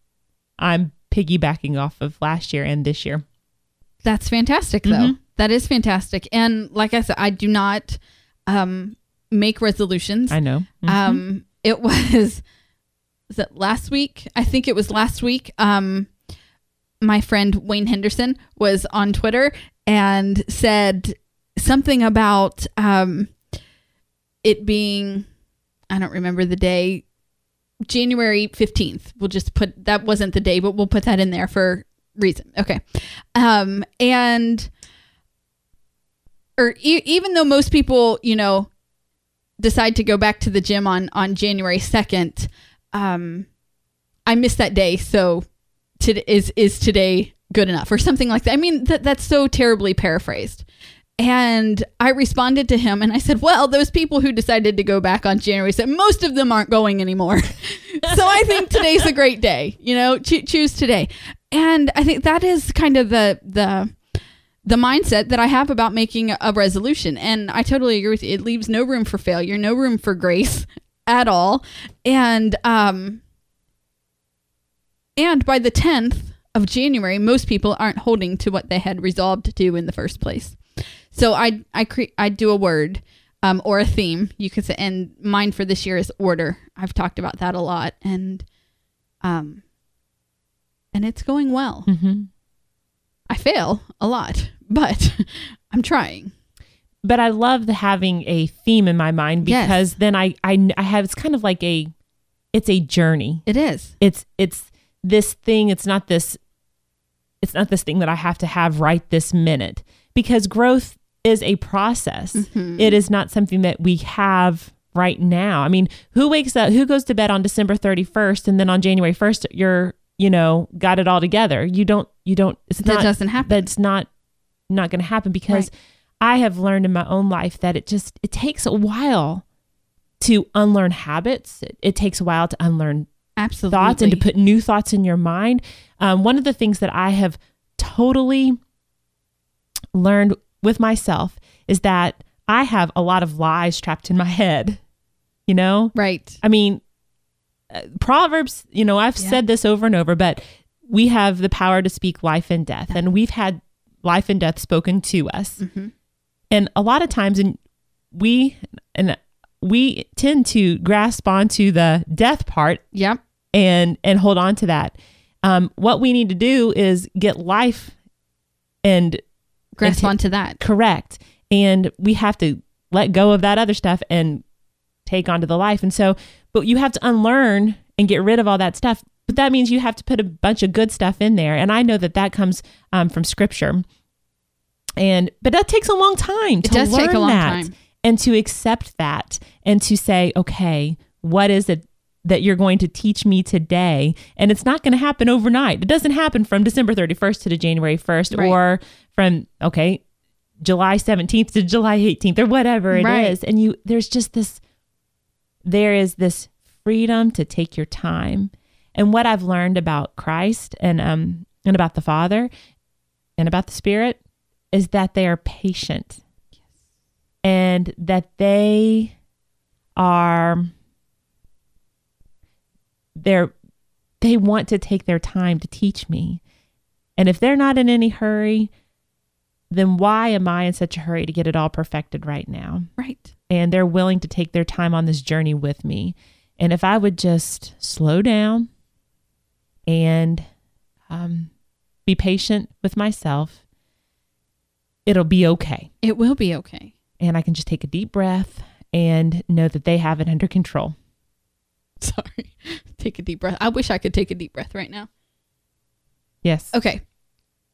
I'm piggybacking off of last year and this year. That's fantastic, though. Mm-hmm. That is fantastic. And like I said, I do not um, make resolutions. I know. Mm-hmm. Um, it was, was it last week? I think it was last week. Um, my friend Wayne Henderson was on Twitter and said something about um, it being, I don't remember the day, January fifteenth. We'll just put, that wasn't the day, but we'll put that in there for reason. Okay. Um, and, or e- even though most people, you know, decide to go back to the gym on, on January second, um, I missed that day. So to, is, is today good enough or something like that? I mean, that that's so terribly paraphrased. And I responded to him and I said, well, those people who decided to go back on January said most of them aren't going anymore. So I think today's a great day, you know, cho- choose today. And I think that is kind of the, the, the mindset that I have about making a resolution. And I totally agree with you. It leaves no room for failure, no room for grace at all. And, um, and by the tenth of January, most people aren't holding to what they had resolved to do in the first place. So I I cre- I do a word um, or a theme. You could say, and mine for this year is order. I've talked about that a lot, and um, and it's going well. Mm-hmm. I fail a lot, but I'm trying. But I love having a theme in my mind because yes. then I, I I have it's kind of like a it's a journey. It is. It's it's this thing. It's not this. It's not this thing that I have to have right this minute. Because growth is a process. Mm-hmm. It is not something that we have right now. I mean, who wakes up, who goes to bed on December thirty-first and then on January first, you're, you know, got it all together. You don't, you don't, it's not, that doesn't happen. That's not, not going to happen because right. I have learned in my own life that it just, it takes a while to unlearn habits. It, it takes a while to unlearn Absolutely. Thoughts and to put new thoughts in your mind. Um, one of the things that I have totally learned with myself is that I have a lot of lies trapped in my head, you know? Right. I mean, uh, Proverbs, you know, I've yeah. said this over and over, but we have the power to speak life and death, yeah. and we've had life and death spoken to us. Mm-hmm. And a lot of times and we, and we tend to grasp onto the death part yeah. and, and hold on to that. Um, what we need to do is get life and grasp onto that. Correct. And we have to let go of that other stuff and take onto the life. And so, but you have to unlearn and get rid of all that stuff. But that means you have to put a bunch of good stuff in there. And I know that that comes um, from scripture. And, but that takes a long time to learn that. It does take a long time. And to accept that and to say, okay, what is it that you're going to teach me today? And it's not going to happen overnight. It doesn't happen from December thirty-first to the January first right. or from, okay, July seventeenth to July eighteenth or whatever it right. is. And you, there's just this, there is this freedom to take your time. And what I've learned about Christ and, um, and about the Father and about the Spirit is that they are patient yes. and that they are, they're, they want to take their time to teach me. And if they're not in any hurry, then why am I in such a hurry to get it all perfected right now? Right. And they're willing to take their time on this journey with me. And if I would just slow down and um, be patient with myself, it'll be okay. It will be okay. And I can just take a deep breath and know that they have it under control. Sorry. Take a deep breath. I wish I could take a deep breath right now. Yes. Okay.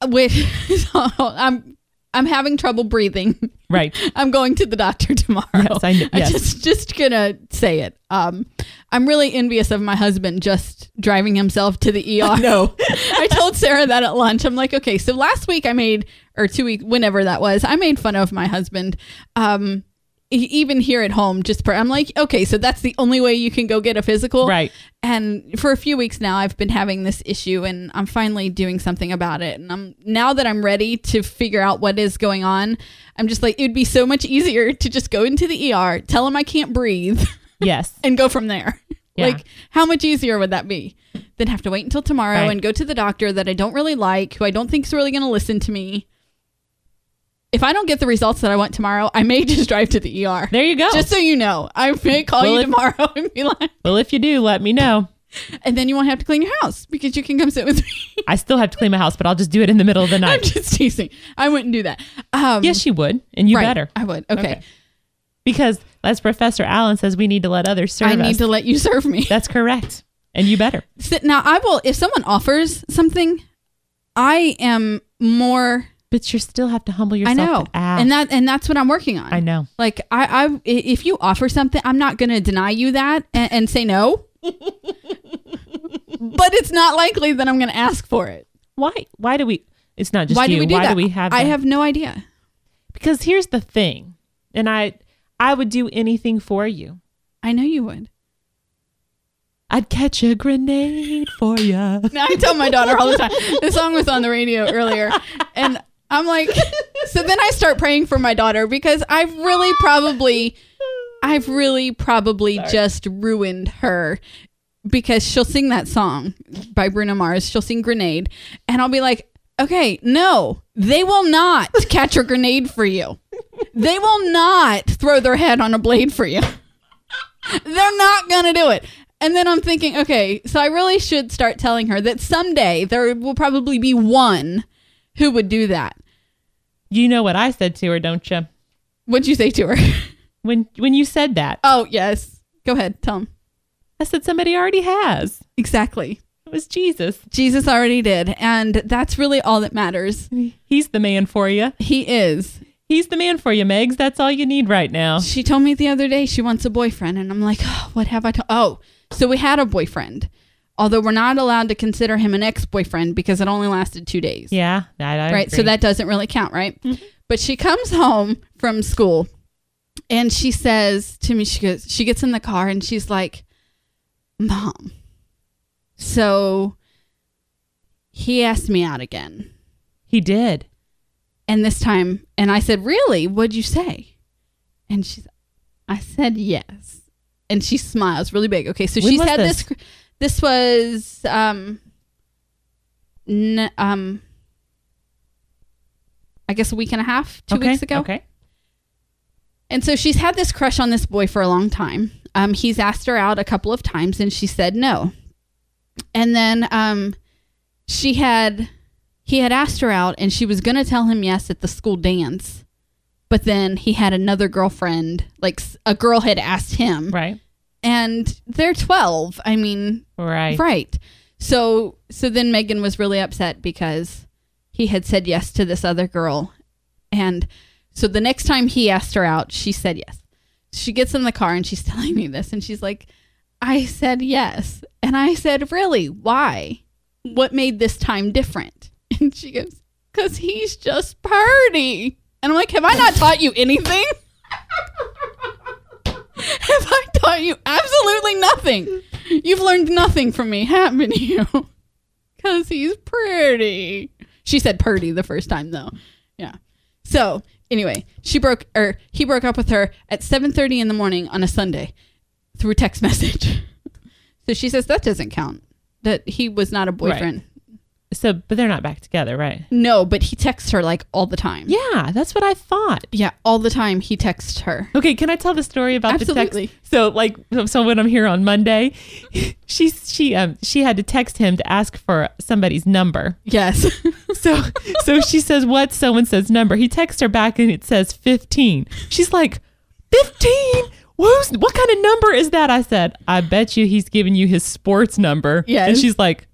Wait, so I'm I'm having trouble breathing. Right. I'm going to the doctor tomorrow. Yes, I know. Yes. I'm just just gonna say it. Um, I'm really envious of my husband just driving himself to the E R. No. I told Sarah that at lunch. I'm like, okay, so last week I made or two week, whenever that was, I made fun of my husband. Um, even here at home, just per, I'm like, okay, so that's the only way you can go get a physical. Right. And for a few weeks now, I've been having this issue and I'm finally doing something about it. And I'm now that I'm ready to figure out what is going on, I'm just like, it'd be so much easier to just go into the E R, tell them I can't breathe. Yes. And go from there. Yeah. Like, how much easier would that be than have to wait until tomorrow right. and go to the doctor that I don't really like, who I don't think is really going to listen to me? If I don't get the results that I want tomorrow, I may just drive to the E R. There you go. Just so you know. I may call well, you if, tomorrow and be like... Well, if you do, let me know. And then you won't have to clean your house because you can come sit with me. I still have to clean my house, but I'll just do it in the middle of the night. I'm just teasing. I wouldn't do that. Um, yes, she would. And you right, better. I would. Okay. okay. Because as Professor Allen says, we need to let others serve I us. I need to let you serve me. That's correct. And you better. So, now, I will... If someone offers something, I am more... But you still have to humble yourself. I know. And, ask. and that and that's what I'm working on. I know. Like I, I if you offer something, I'm not going to deny you that and, and say no. But it's not likely that I'm going to ask for it. Why? Why do we? It's not just why you. Do we do why that? do we have? That? I have no idea. Because here's the thing, and I I would do anything for you. I know you would. I'd catch a grenade for you. Now I tell my daughter all the time. This song was on the radio earlier, and I'm like, so then I start praying for my daughter because I've really probably, I've really probably Sorry. just ruined her because she'll sing that song by Bruno Mars. She'll sing Grenade. And I'll be like, okay, no, they will not catch a grenade for you. They will not throw their head on a blade for you. They're not going to do it. And then I'm thinking, okay, so I really should start telling her that someday there will probably be one who would do that. You know what I said to her, don't you? What'd you say to her? When when you said that. Oh, yes. Go ahead. Tell him. I said somebody already has. Exactly. It was Jesus. Jesus already did. And that's really all that matters. He's the man for you. He is. He's the man for you, Megs. That's all you need right now. She told me the other day she wants a boyfriend. And I'm like, oh, what have I told? Oh, so we had a boyfriend. Although we're not allowed to consider him an ex-boyfriend because it only lasted two days. Yeah, that I Right, agree. So that doesn't really count, right? Mm-hmm. But she comes home from school and she says to me, she goes, she gets in the car and she's like, Mom, so he asked me out again. He did. And this time, and I said, really? What'd you say? And she, I said, yes. And she smiles really big. Okay, so when she's had this... this This was, um, n- um, I guess a week and a half, two okay, weeks ago. Okay. And so she's had this crush on this boy for a long time. Um, he's asked her out a couple of times and she said no. And then, um, she had, he had asked her out and she was going to tell him yes at the school dance, but then he had another girlfriend, like a girl had asked him. Right. And they're twelve. I mean, right. Right. So so then Megan was really upset because he had said yes to this other girl. And so the next time he asked her out, she said yes. She gets in the car and she's telling me this. And she's like, I said yes. And I said, really? Why? What made this time different? And she goes, because he's just purty. And I'm like, have I not taught you anything? Have I taught you absolutely nothing? You've learned nothing from me, haven't you? Because he's pretty. She said purdy the first time, though. Yeah. So, anyway, she broke, or he broke up with her at seven thirty in the morning on a Sunday through text message. So she says that doesn't count, that he was not a boyfriend. Right. So, but they're not back together, right? No, but he texts her like all the time. Yeah, that's what I thought. Yeah, all the time he texts her. Okay, can I tell the story about Absolutely. the text? So like, so when I'm here on Monday, she she um she had to text him to ask for somebody's number. Yes. So so she says, what's so and so's number? He texts her back and it says fifteen. She's like, fifteen? Who's, what kind of number is that? I said, I bet you he's giving you his sports number. Yes. And she's like,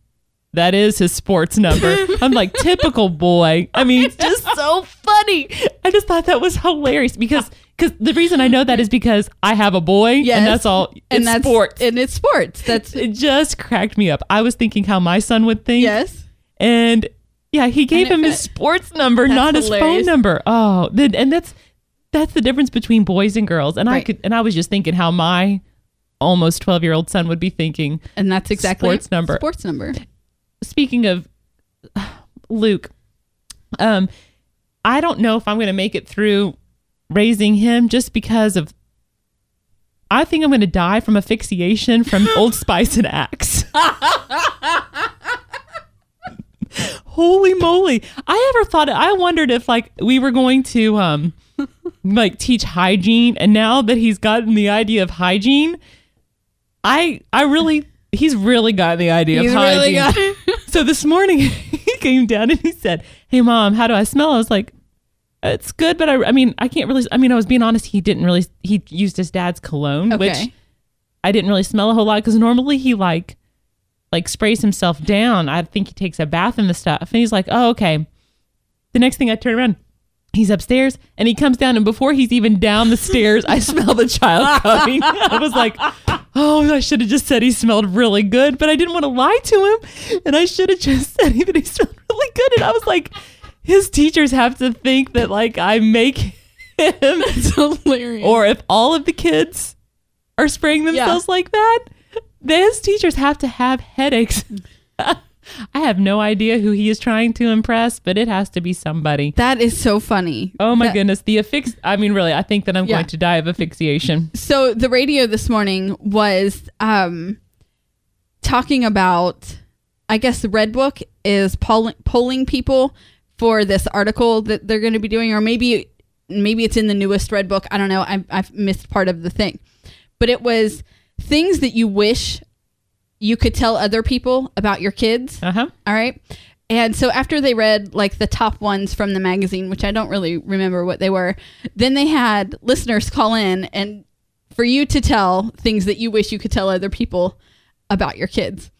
that is his sports number. I'm like, typical boy. I mean, it's just so funny. I just thought that was hilarious because because the reason I know that is because I have a boy, yes, and that's all. It's and that's, sports. And it's sports. That's It just cracked me up. I was thinking how my son would think. Yes. And yeah, he gave him his sports number, not hilarious. his phone number. Oh, and that's that's the difference between boys and girls. And right. I could and I was just thinking how my almost twelve-year-old son would be thinking. And that's exactly sports number. Sports number. Speaking of Luke, um, I don't know if I'm going to make it through raising him just because of I think I'm going to die from asphyxiation from Old Spice and Axe. Holy moly. I ever thought, I wondered if like we were going to um like teach hygiene, and now that he's gotten the idea of hygiene, I I really, he's really got the idea he's of really hygiene. Got so this morning he came down and he said, "Hey Mom, how do I smell?" I was like, "It's good, but I I mean, I can't really, I mean, I was being honest, he didn't really, he used his dad's cologne, okay. which I didn't really smell a whole lot because normally he like like sprays himself down. I think he takes a bath in the stuff." And he's like, "Oh, okay." The next thing I turn around, he's upstairs and he comes down, and before he's even down the stairs, I smell the child coming. I was like, oh, I should have just said he smelled really good, but I didn't want to lie to him. And I should have just said that he smelled really good. And I was like, his teachers have to think that like I make him. That's hilarious. Or if all of the kids are spraying themselves yeah. like that, these teachers have to have headaches. I have no idea who he is trying to impress, but it has to be somebody. That is so funny. Oh my that, goodness. The affix. I mean, really, I think that I'm yeah. going to die of asphyxiation. So the radio this morning was um, talking about, I guess the Red Book is poll- polling people for this article that they're going to be doing, or maybe maybe it's in the newest Red Book. I don't know. I, I've missed part of the thing, but it was things that you wish you could tell other people about your kids. Uh-huh. All right. And so after they read like the top ones from the magazine, which I don't really remember what they were, then they had listeners call in and for you to tell things that you wish you could tell other people about your kids.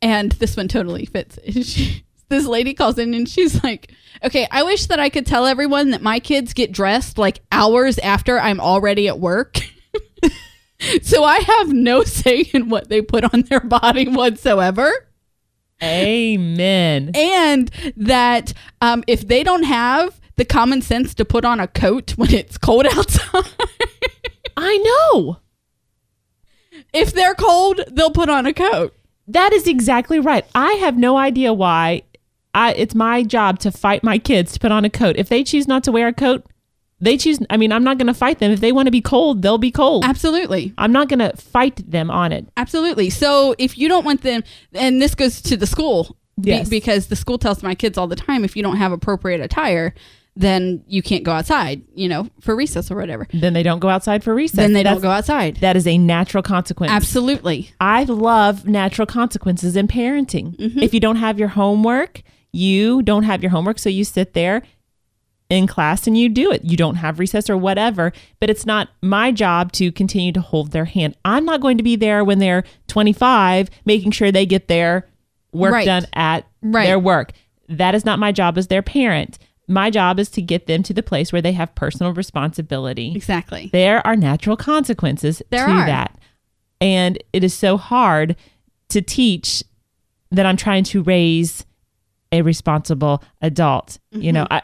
And this one totally fits. She, this lady calls in and she's like, "Okay, I wish that I could tell everyone that my kids get dressed like hours after I'm already at work." So I have no say in what they put on their body whatsoever. Amen. And that um, if they don't have the common sense to put on a coat when it's cold outside. I know. If they're cold, they'll put on a coat. That is exactly right. I have no idea why I, it's my job to fight my kids to put on a coat. If they choose not to wear a coat, They choose, I mean, I'm not going to fight them. If they want to be cold, they'll be cold. Absolutely. I'm not going to fight them on it. Absolutely. So if you don't want them, and this goes to the school, yes. be, because the school tells my kids all the time, if you don't have appropriate attire, then you can't go outside, you know, for recess or whatever. Then they don't go outside for recess. Then they That's, don't go outside. That is a natural consequence. Absolutely. I love natural consequences in parenting. Mm-hmm. If you don't have your homework, you don't have your homework. So you sit there in class and you do it. You don't have recess or whatever, but it's not my job to continue to hold their hand. I'm not going to be there when they're twenty-five, making sure they get their work right. done at right. their work. That is not my job as their parent. My job is to get them to the place where they have personal responsibility. Exactly. There are natural consequences there to are. that. And it is so hard to teach that I'm trying to raise a responsible adult. Mm-hmm. You know, I,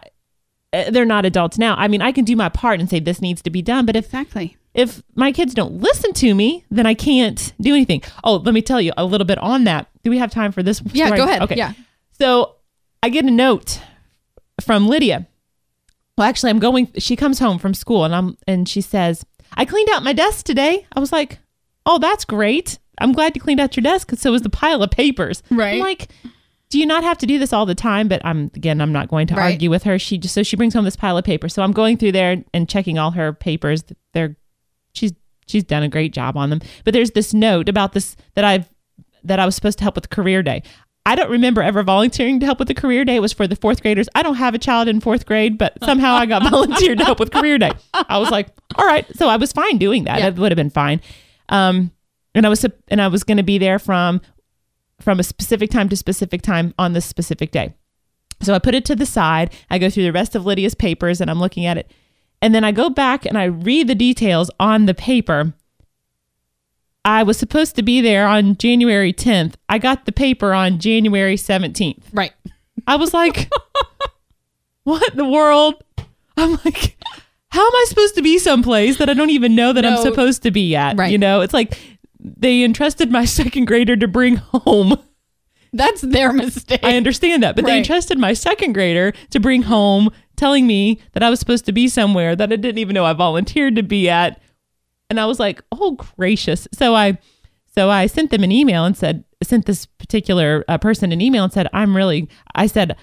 they're not adults now. I mean, I can do my part and say this needs to be done, but if exactly if my kids don't listen to me, then I can't do anything. Oh, let me tell you a little bit on that. Do we have time for this? Yeah, story? Go ahead. Okay. Yeah. So I get a note from Lydia. Well, actually, I'm going. She comes home from school, and I'm and she says, "I cleaned out my desk today." I was like, "Oh, that's great. I'm glad you cleaned out your desk." Because so was the pile of papers. Right. I'm like, do you not have to do this all the time? But I'm again, I'm not going to right. argue with her. She just so she brings home this pile of papers. So I'm going through there and checking all her papers. They're she's she's done a great job on them. But there's this note about this that I've that I was supposed to help with career day. I don't remember ever volunteering to help with the career day. It was for the fourth graders. I don't have a child in fourth grade, but somehow I got volunteered to help with career day. I was like, all right. So I was fine doing that. Yeah. It would have been fine. Um, and I was and I was going to be there from. from a specific time to specific time on this specific day. So I put it to the side. I go through the rest of Lydia's papers and I'm looking at it. And then I go back and I read the details on the paper. I was supposed to be there on January tenth. I got the paper on January seventeenth. Right. I was like, what in the world? I'm like, how am I supposed to be someplace that I don't even know that no. I'm supposed to be at? Right. You know, it's like, they entrusted my second grader to bring home. That's their mistake. I understand that. But right. they entrusted my second grader to bring home, telling me that I was supposed to be somewhere that I didn't even know I volunteered to be at. And I was like, oh, gracious. So I, so I sent them an email and said, sent this particular uh, person an email and said, I'm really, I said,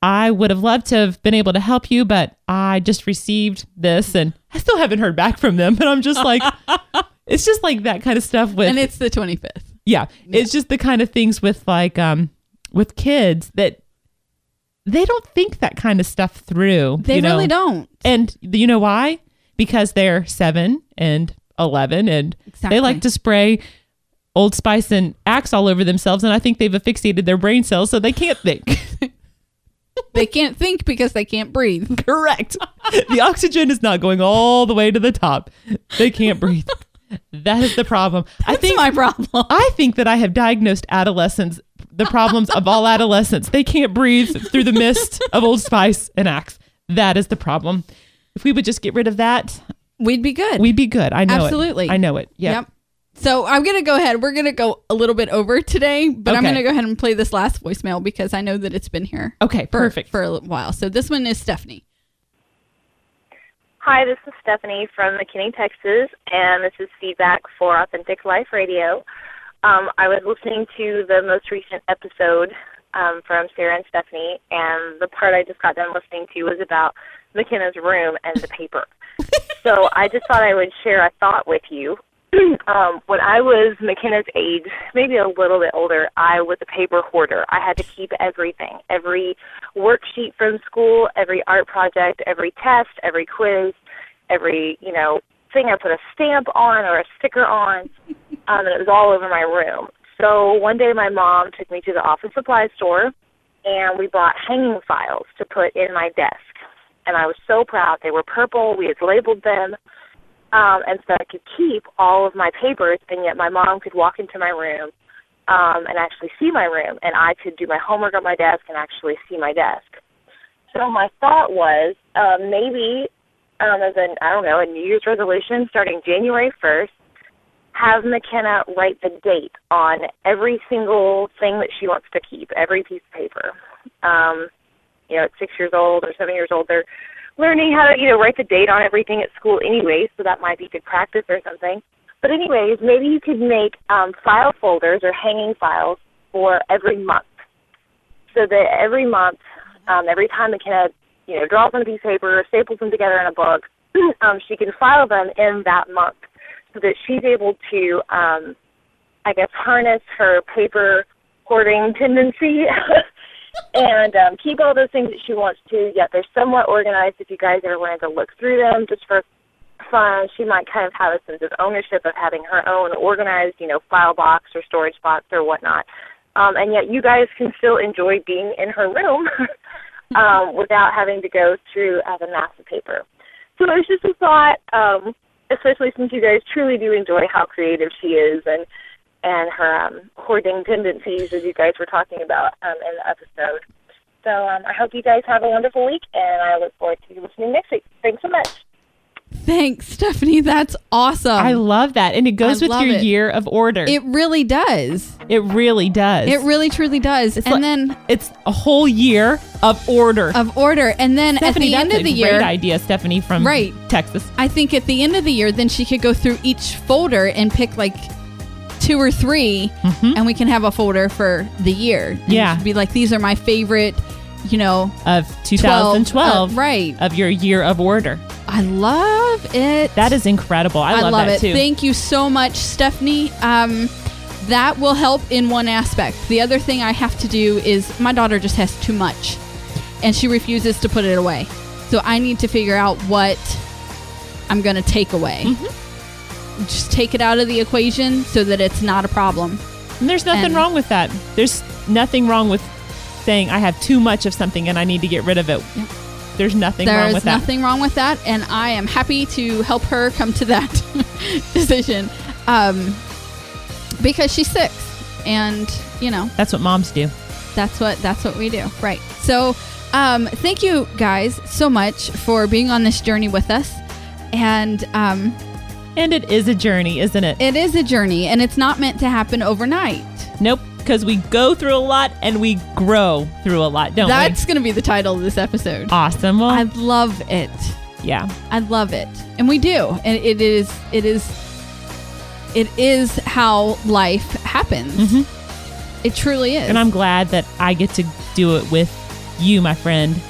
I would have loved to have been able to help you, but I just received this and I still haven't heard back from them. And I'm just like, it's just like that kind of stuff with, and it's the twenty-fifth. Yeah, yeah. It's just the kind of things with like, um, with kids that they don't think that kind of stuff through. They you know? really don't. And you know why? Because they're seven and eleven and exactly. they like to spray Old Spice and Axe all over themselves. And I think they've asphyxiated their brain cells so they can't think. They can't think because they can't breathe. Correct. The oxygen is not going all the way to the top. They can't breathe. That is the problem. That's I think, my problem. I think that I have diagnosed adolescents, the problems of all adolescents. They can't breathe through the mist of Old Spice and Axe. That is the problem. If we would just get rid of that, we'd be good. We'd be good. I know Absolutely. it. Absolutely. I know it. Yep. yep. So I'm going to go ahead. We're going to go a little bit over today, but okay. I'm going to go ahead and play this last voicemail because I know that it's been here. Okay, for, perfect. For a while. So this one is Stephanie. Hi, this is Stephanie from McKinney, Texas, and this is feedback for Authentic Life Radio. Um, I was listening to the most recent episode um, from Sarah and Stephanie, and the part I just got done listening to was about McKenna's room and the paper. So I just thought I would share a thought with you. Um, when I was McKenna's age, maybe a little bit older, I was a paper hoarder. I had to keep everything, every worksheet from school, every art project, every test, every quiz, every, you know, thing I put a stamp on or a sticker on, um, and it was all over my room. So one day my mom took me to the office supply store, and we bought hanging files to put in my desk. And I was so proud. They were purple. We had labeled them. Um, and so I could keep all of my papers, and yet my mom could walk into my room um, and actually see my room, and I could do my homework on my desk and actually see my desk. So my thought was um, maybe um, as an, I don't know, a New Year's resolution starting January first, have McKenna write the date on every single thing that she wants to keep, every piece of paper. Um, you know, at six years old or seven years old, they're learning how to, you know, write the date on everything at school anyway, so that might be good practice or something. But anyways, maybe you could make um, file folders or hanging files for every month, so that every month, um, every time McKenna, you know, draws on a piece of paper, staples them together in a book, um, she can file them in that month so that she's able to, um, I guess, harness her paper hoarding tendency and um, keep all those things that she wants to, yet they're somewhat organized. If you guys ever wanted to look through them just for fun, she might kind of have a sense of ownership of having her own organized, you know, file box or storage box or whatnot. Um, and yet you guys can still enjoy being in her room um, without having to go through uh, a mass of paper. So it was just a thought, um, especially since you guys truly do enjoy how creative she is and and her um, hoarding tendencies, as you guys were talking about um, in the episode. So um, I hope you guys have a wonderful week, and I look forward to listening next week. Thanks so much. Thanks, Stephanie. That's awesome. I love that. And it goes I with your it. year of order. It really does. It really does. It really, truly does. It's and like, then it's a whole year of order. Of order. And then Stephanie, at the end of the year. Great idea, Stephanie from right. Texas. I think at the end of the year, then she could go through each folder and pick like two or three, mm-hmm. and we can have a folder for the year. And yeah. Be like, these are my favorite, you know. Of twenty twelve. Uh, right. Of your year of order. I love it. That is incredible. I, I love, love that it. too. Thank you so much, Stephanie. Um, that will help in one aspect. The other thing I have to do is my daughter just has too much and she refuses to put it away. So I need to figure out what I'm going to take away. Mm-hmm. Just take it out of the equation so that it's not a problem. And there's nothing and wrong with that. There's nothing wrong with saying I have too much of something and I need to get rid of it. Yep. There's nothing there's wrong with that. There's nothing wrong with that. And I am happy to help her come to that decision um, because she's six and, you know. That's what moms do. That's what, that's what we do. Right. So um, thank you guys so much for being on this journey with us. And, um, And it is a journey, isn't it? It is a journey, and it's not meant to happen overnight. Nope, because we go through a lot and we grow through a lot, don't we? That's going to be the title of this episode. Awesome. Well, I love it. yeah, I love it. And we do. And it is, it is, it is how life happens. Mm-hmm. It truly is. And I'm glad that I get to do it with you, my friend.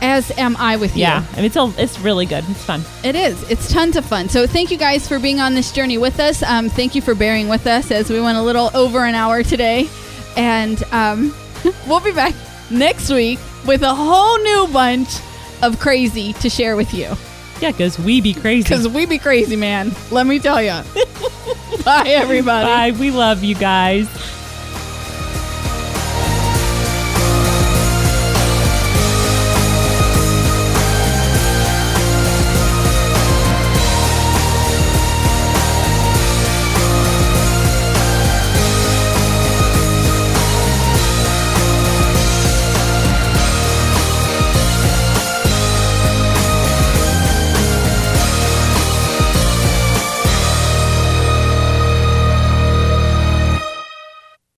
As am I with you. Yeah. I mean, it's, all, it's really good. It's fun. It is. It's tons of fun. So thank you guys for being on this journey with us. Um, thank you for bearing with us as we went a little over an hour today. And um, we'll be back next week with a whole new bunch of crazy to share with you. Yeah, because we be crazy. Because we be crazy, man. Let me tell you. Bye, everybody. Bye. We love you guys.